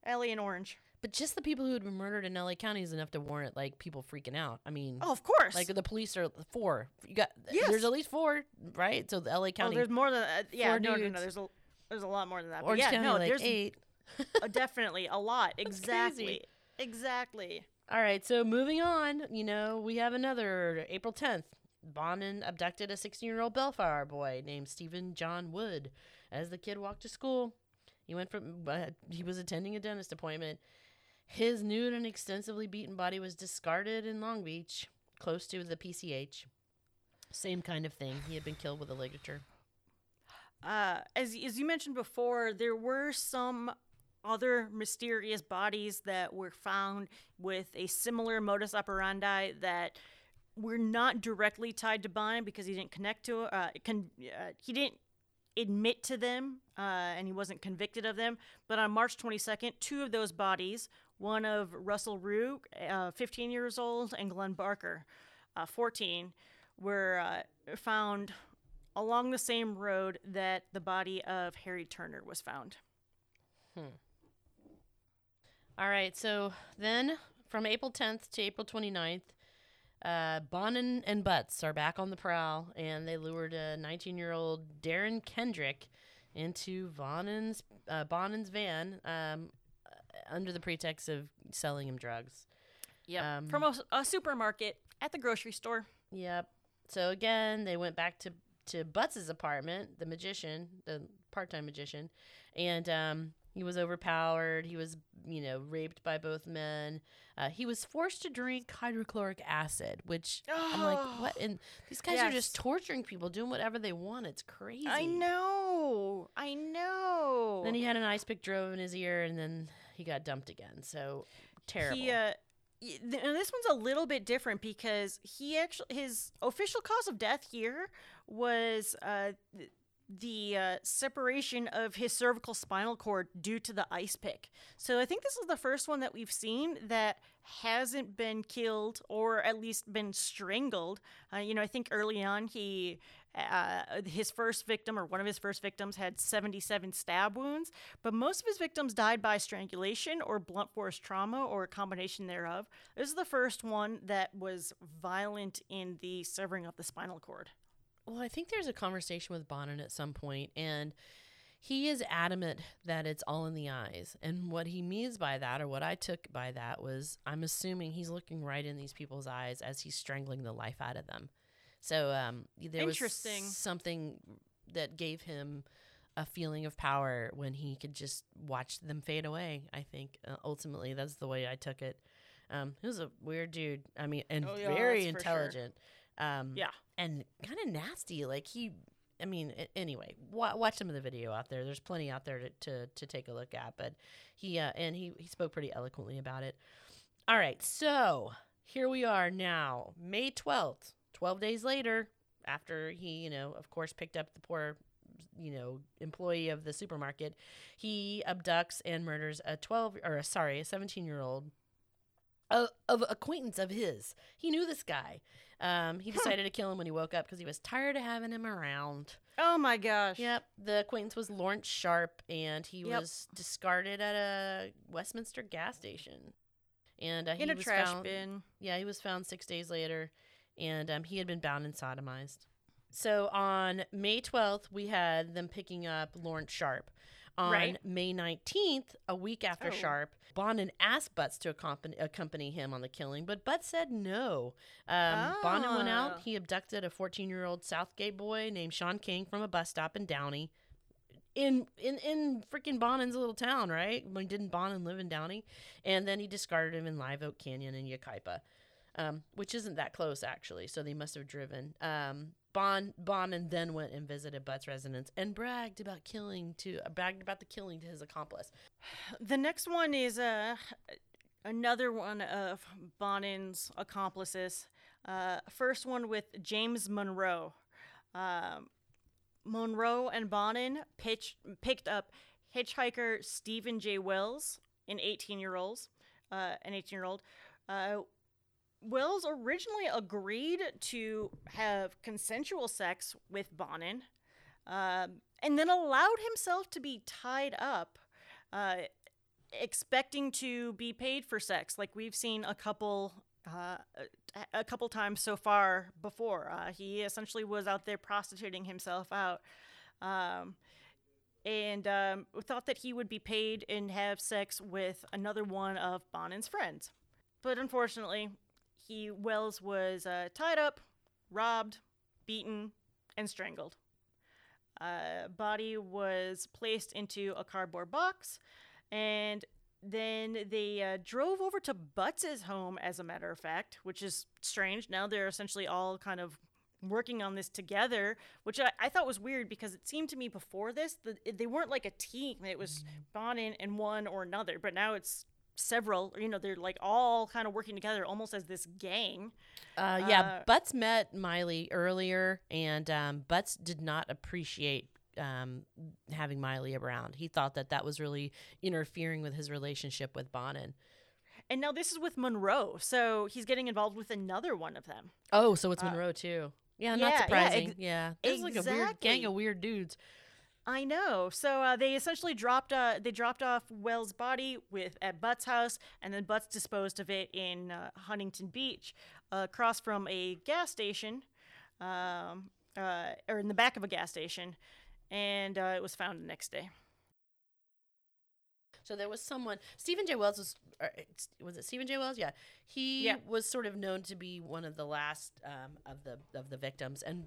LA and Orange. But just the people who had been murdered in LA County is enough to warrant, like, people freaking out. I mean, oh, of course. Like, the police are four. You got, yes. There's at least four, right? So, the LA County. Oh, there's more than that. Yeah, no. There's a lot more than that. Orange County, no, like there's 8. Definitely a lot. Exactly. Crazy. Exactly. All right. So, moving on, you know, we have another April 10th. Bonin abducted a 16-year-old Bellflower boy named Stephen John Wood. As the kid walked to school, he was attending a dentist appointment. His nude and extensively beaten body was discarded in Long Beach, close to the PCH. Same kind of thing. He had been killed with a ligature. As you mentioned before, there were some other mysterious bodies that were found with a similar modus operandi that were not directly tied to Bonin because he didn't connect to he didn't admit to them, and he wasn't convicted of them. But on March 22nd, two of those bodies, one of Russell Rue, 15 years old, and Glenn Barker, 14, were found along the same road that the body of Harry Turner was found. All right, so then from April 10th to April 29th, Bonin and Butts are back on the prowl, and they lured a 19-year-old Darren Kendrick into Bonin's van under the pretext of selling him drugs. Yep, from a supermarket at the grocery store. Yep. So again, they went back to Butts' apartment, the magician, the part-time magician, and he was overpowered. He was, raped by both men. He was forced to drink hydrochloric acid, which I'm like, what? And these guys are just torturing people, doing whatever they want. It's crazy. I know. Then he had an ice pick drove in his ear, and then he got dumped again. So terrible. This one's a little bit different because his official cause of death here was the separation of his cervical spinal cord due to the ice pick. So I think this is the first one that we've seen that hasn't been killed or at least been strangled. I think early on his first victim or one of his first victims had 77 stab wounds, but most of his victims died by strangulation or blunt force trauma or a combination thereof. This is the first one that was violent in the severing of the spinal cord. Well, I think there's a conversation with Bonin at some point, and he is adamant that it's all in the eyes. And what he means by that, or what I took by that, was I'm assuming he's looking right in these people's eyes as he's strangling the life out of them. So there was something that gave him a feeling of power when he could just watch them fade away, I think. Ultimately, that's the way I took it. He was a weird dude. I mean, and very intelligent. And kind of nasty. Anyway, watch some of the video out there. There's plenty out there to take a look at, but he spoke pretty eloquently about it. All right. So here we are now, May 12th, 12 days later, after he, of course, picked up the poor, employee of the supermarket. He abducts and murders a 17-year-old. Of acquaintance of his. He knew this guy. He decided to kill him when he woke up because he was tired of having him around. Oh, my gosh. Yep. The acquaintance was Lawrence Sharp, and he was discarded at a Westminster gas station. And he was trash bin. Yeah, he was found 6 days later, and he had been bound and sodomized. So on May 12th, we had them picking up Lawrence Sharp. On May 19th, a week after Sharp, Bonin asked Butts to accompany him on the killing, but Butts said no. Bonin went out. He abducted a 14-year-old Southgate boy named Sean King from a bus stop in Downey. In freaking Bonin's little town, right? Didn't Bonin live in Downey? And then he discarded him in Live Oak Canyon in Yucaipa. which isn't that close, actually, so they must have driven. Bonin then went and visited Butts' residence and bragged about the killing to his accomplice. The next one is another one of Bonin's accomplices. First one with James Monroe. Monroe and Bonin picked up hitchhiker Stephen J. Wells, an 18-year-old. Wells originally agreed to have consensual sex with Bonin, and then allowed himself to be tied up, expecting to be paid for sex, like we've seen a couple times so far before. He essentially was out there prostituting himself out, and thought that he would be paid and have sex with another one of Bonin's friends. But unfortunately, Wells was tied up, robbed, beaten, and strangled. Body was placed into a cardboard box, and then they drove over to Butts' home, as a matter of fact, which is strange. Now they're essentially all kind of working on this together, which I thought was weird because it seemed to me before this, they weren't like a team. It was Bonin and one or another, but now it's several, they're like all kind of working together almost as this gang. Butts met Miley earlier, and Butts did not appreciate having Miley around. He thought that was really interfering with his relationship with Bonin. And now this is with Monroe, so he's getting involved with another one of them. Oh, so it's Monroe too. Yeah, not surprising. It's exactly. Like a weird gang of weird dudes. I know. So they essentially dropped off Wells' body at Butts' house, and then Butts disposed of it in Huntington Beach, across from a gas station, or in the back of a gas station, and it was found the next day. So there was someone, Stephen J. Wells was it Stephen J. Wells? Yeah. He was sort of known to be one of the last of the victims, and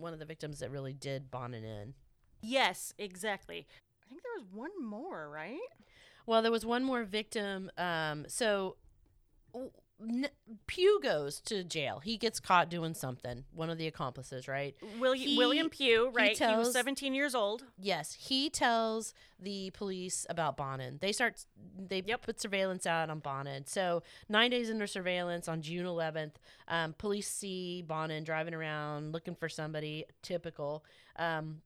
one of the victims that really did Bonin in. Yes, exactly. I think there was one more, right? Well, there was one more victim. Pugh goes to jail. He gets caught doing something. One of the accomplices, right? William Pugh, right? He was 17 years old. Yes. He tells the police about Bonin. They put surveillance out on Bonin. So 9 days under surveillance on June 11th, police see Bonin driving around looking for somebody, typical.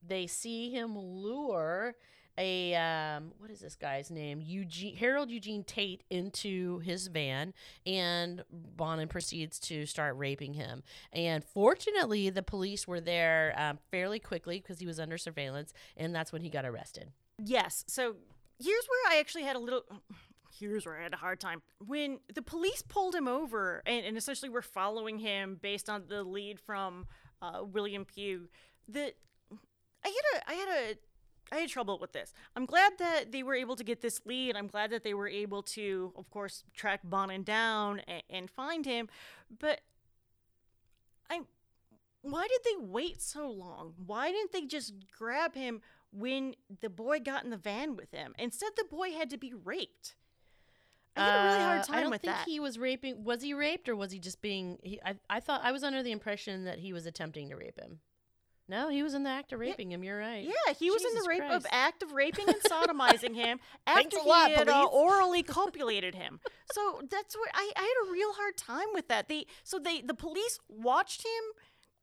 They see him lure what is this guy's name? Harold Eugene Tate into his van, and Bonin proceeds to start raping him. And fortunately, the police were there fairly quickly because he was under surveillance, and that's when he got arrested. Yes. So here's where I had a hard time. When the police pulled him over and essentially were following him based on the lead from William Pugh, I had trouble with this. I'm glad that they were able to get this lead. I'm glad that they were able to, of course, track Bonin down and find him. But why did they wait so long? Why didn't they just grab him when the boy got in the van with him? Instead, the boy had to be raped. I had a really hard time with that. I don't think he was raping. Was he raped, or was he just being? I thought I was under the impression that he was attempting to rape him. No, he was in the act of raping him. You're right. Yeah, he was act of raping and sodomizing him after he had orally copulated him. So that's what I had a real hard time with that. The police watched him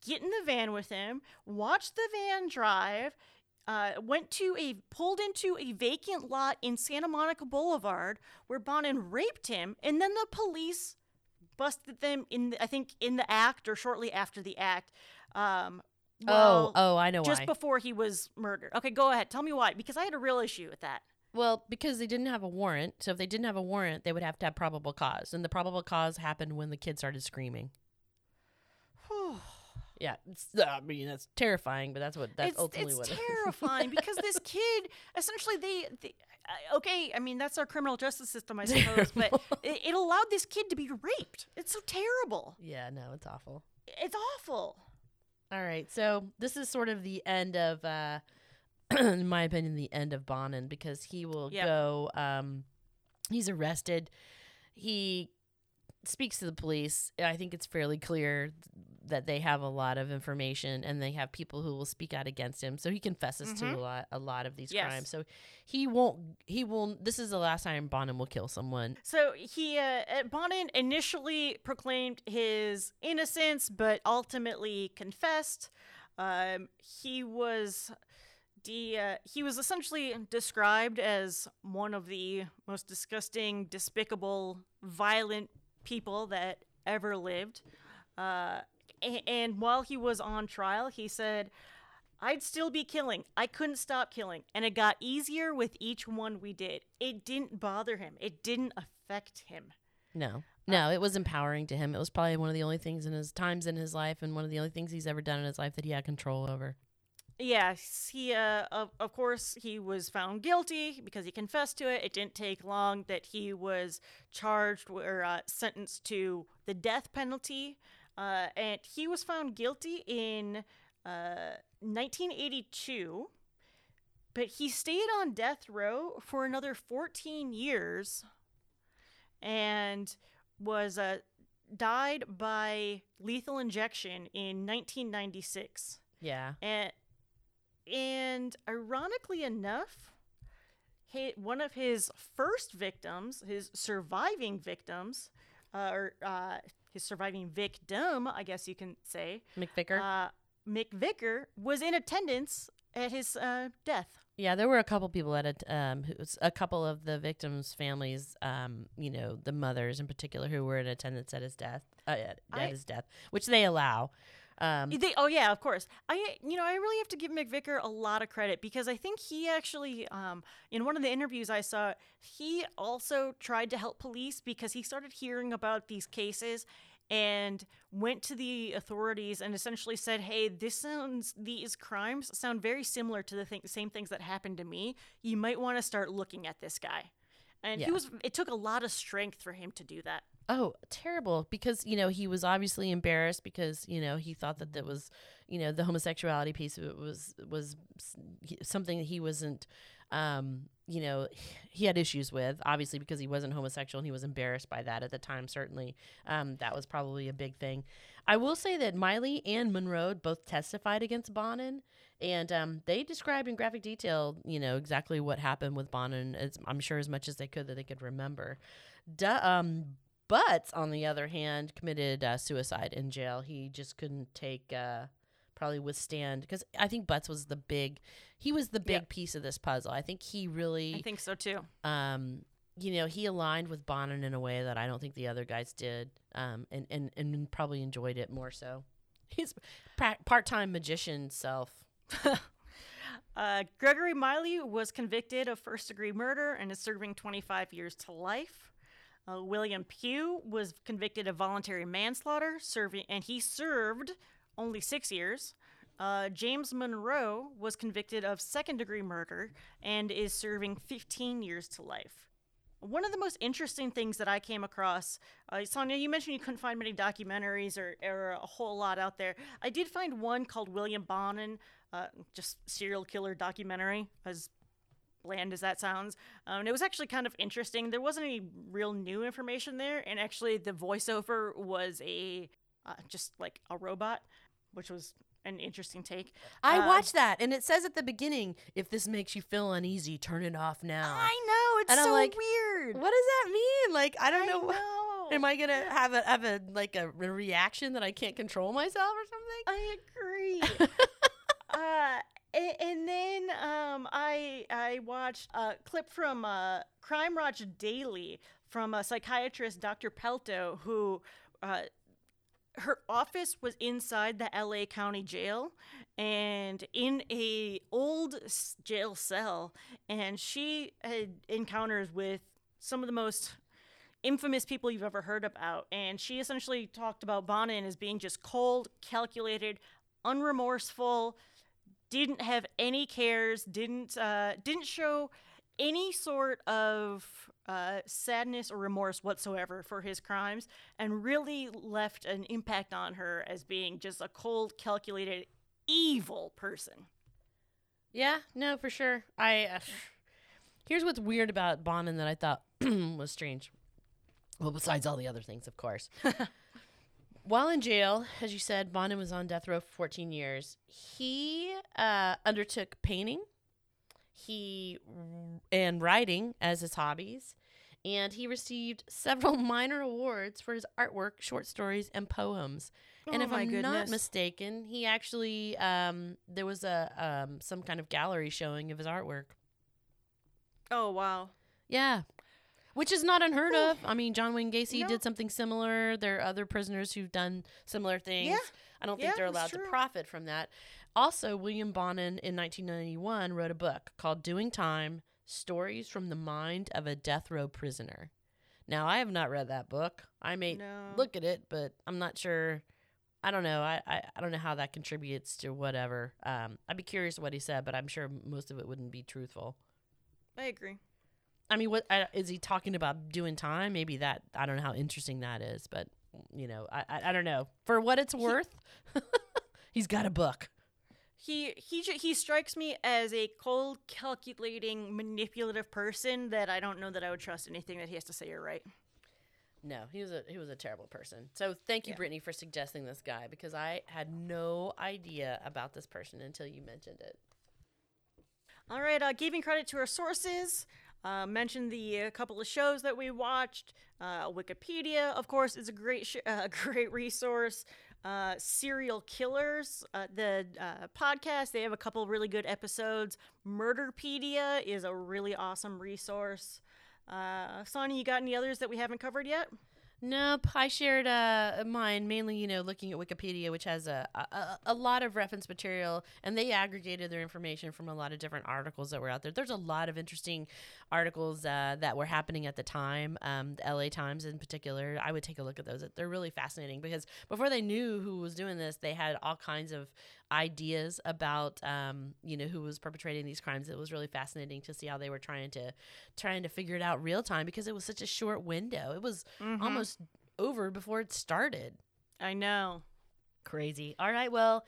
get in the van with him, watched the van drive, pulled into a vacant lot in Santa Monica Boulevard where Bonin raped him, and then the police busted them in the act or shortly after the act. Well, I know just why. Just before he was murdered. Okay, go ahead. Tell me why, because I had a real issue with that. Well, because they didn't have a warrant. So if they didn't have a warrant, they would have to have probable cause. And the probable cause happened when the kid started screaming. Yeah, that's terrifying, but that's ultimately what it is. It's terrifying because this kid, essentially, that's our criminal justice system, I suppose, but it allowed this kid to be raped. It's so terrible. Yeah, no, it's awful. It's awful. All right, so this is sort of the end of, in my opinion, the end of Bonin, because he will go. He's arrested. He speaks to the police. I think it's fairly clear that they have a lot of information and they have people who will speak out against him. So he confesses to a lot of these crimes. So this is the last time Bonin will kill someone. So Bonin initially proclaimed his innocence, but ultimately confessed. He was essentially described as one of the most disgusting, despicable, violent people that ever lived. And while he was on trial, he said, "I'd still be killing. I couldn't stop killing. And it got easier with each one we did. It didn't bother him. It didn't affect him." No, it was empowering to him. It was probably one of the only things in his life and one of the only things he's ever done in his life that he had control over. Yes, he, of course, he was found guilty because he confessed to it. It didn't take long that he was charged or sentenced to the death penalty. And he was found guilty in 1982, but he stayed on death row for another 14 years and was died by lethal injection in 1996. Yeah. And ironically enough, one of his first victims, his surviving victim, I guess you can say, McVicker was in attendance at his death. Yeah, there were a couple people a couple of the victims' families, the mothers in particular, who were in attendance at his death. Which they allow. Of course. I really have to give McVicker a lot of credit because I think he actually, in one of the interviews I saw, he also tried to help police because he started hearing about these cases and went to the authorities and essentially said, "Hey, these crimes sound very similar to the same things that happened to me. You might want to start looking at this guy." And it took a lot of strength for him to do that. Oh, terrible. Because, he was obviously embarrassed because, he thought that that was, the homosexuality piece of it was something that he wasn't, he had issues with, obviously, because he wasn't homosexual and he was embarrassed by that at the time, certainly. That was probably a big thing. I will say that Miley and Monroe both testified against Bonin, and they described in graphic detail, exactly what happened with Bonin, as I'm sure as much as they could that they could remember. Butts, on the other hand, committed suicide in jail. He just couldn't withstand, because I think Butts was the big piece of this puzzle. I think so too. He aligned with Bonin in a way that I don't think the other guys did, and probably enjoyed it more so. His part-time magician self. Gregory Miley was convicted of first-degree murder and is serving 25 years to life. William Pugh was convicted of voluntary manslaughter, and he served only 6 years. James Monroe was convicted of second-degree murder and is serving 15 years to life. One of the most interesting things that I came across, Sonia, you mentioned you couldn't find many documentaries or a whole lot out there. I did find one called William Bonin, just serial killer documentary, as bland as that sounds. It was actually kind of interesting. There wasn't any real new information there, and actually the voiceover was a robot, which was an interesting take. I watched that, and it says at the beginning, "If this makes you feel uneasy, turn it off now." I know, it's so weird. What does that mean? I don't know. Am I gonna have a reaction that I can't control myself or something? I agree. And then I watched a clip from Crime Watch Daily from a psychiatrist, Dr. Pelto, who her office was inside the L.A. County Jail and in a old jail cell. And she had encounters with some of the most infamous people you've ever heard about. And she essentially talked about Bonin as being just cold, calculated, unremorseful, didn't have any cares, didn't show any sort of sadness or remorse whatsoever for his crimes, and really left an impact on her as being just a cold, calculated, evil person. Yeah, no, for sure. Here's what's weird about Bonin that I thought was strange. Well, besides all the other things, of course. While in jail, as you said, Bonin was on death row for 14 years. He undertook painting and writing as his hobbies, and he received several minor awards for his artwork, short stories, and poems. Oh, and if I'm not mistaken, he actually there was a some kind of gallery showing of his artwork. Oh, wow. Yeah. Which is not unheard of. I mean, John Wayne Gacy did something similar. There are other prisoners who've done similar things. Yeah. I don't think they're allowed to profit from that. Also, William Bonin in 1991 wrote a book called Doing Time, Stories from the Mind of a Death Row Prisoner. Now, I have not read that book. I may look at it, but I'm not sure. I don't know. I don't know how that contributes to whatever. I'd be curious what he said, but I'm sure most of it wouldn't be truthful. I agree. I mean, what is he talking about doing time? Maybe that, I don't know how interesting that is, but, you know, I don't know. For what it's worth, he's got a book. He strikes me as a cold, calculating, manipulative person that I don't know that I would trust anything that he has to say or write. No, he was a terrible person. So thank you, Brittany, for suggesting this guy, because I had no idea about this person until you mentioned it. All right, giving credit to our sources. Mentioned the couple of shows that we watched. Wikipedia, of course, is a great resource. Serial Killers, the podcast, they have a couple really good episodes. Murderpedia is a really awesome resource. Sonny, you got any others that we haven't covered yet? Nope, I shared mine mainly, looking at Wikipedia, which has a lot of reference material, and they aggregated their information from a lot of different articles that were out there. There's a lot of interesting articles that were happening at the time, the LA Times in particular. I would take a look at those. They're really fascinating because before they knew who was doing this, they had all kinds of ideas about who was perpetrating these crimes. It was really fascinating to see how they were trying to figure it out real time, because it was such a short window. It was almost over before it started. I know. Crazy. All right, well,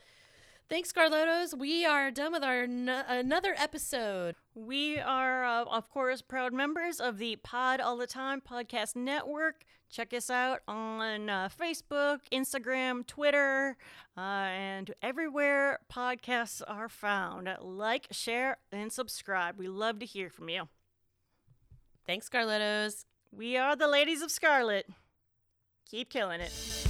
thanks, Carlotos. We are done with our another episode. We are, of course, proud members of the Pod All the Time Podcast Network. Check us out on Facebook, Instagram, Twitter, and everywhere podcasts are found. Like, share, and subscribe. We love to hear from you. Thanks, Scarlettos. We are the Ladies of Scarlet. Keep killing it.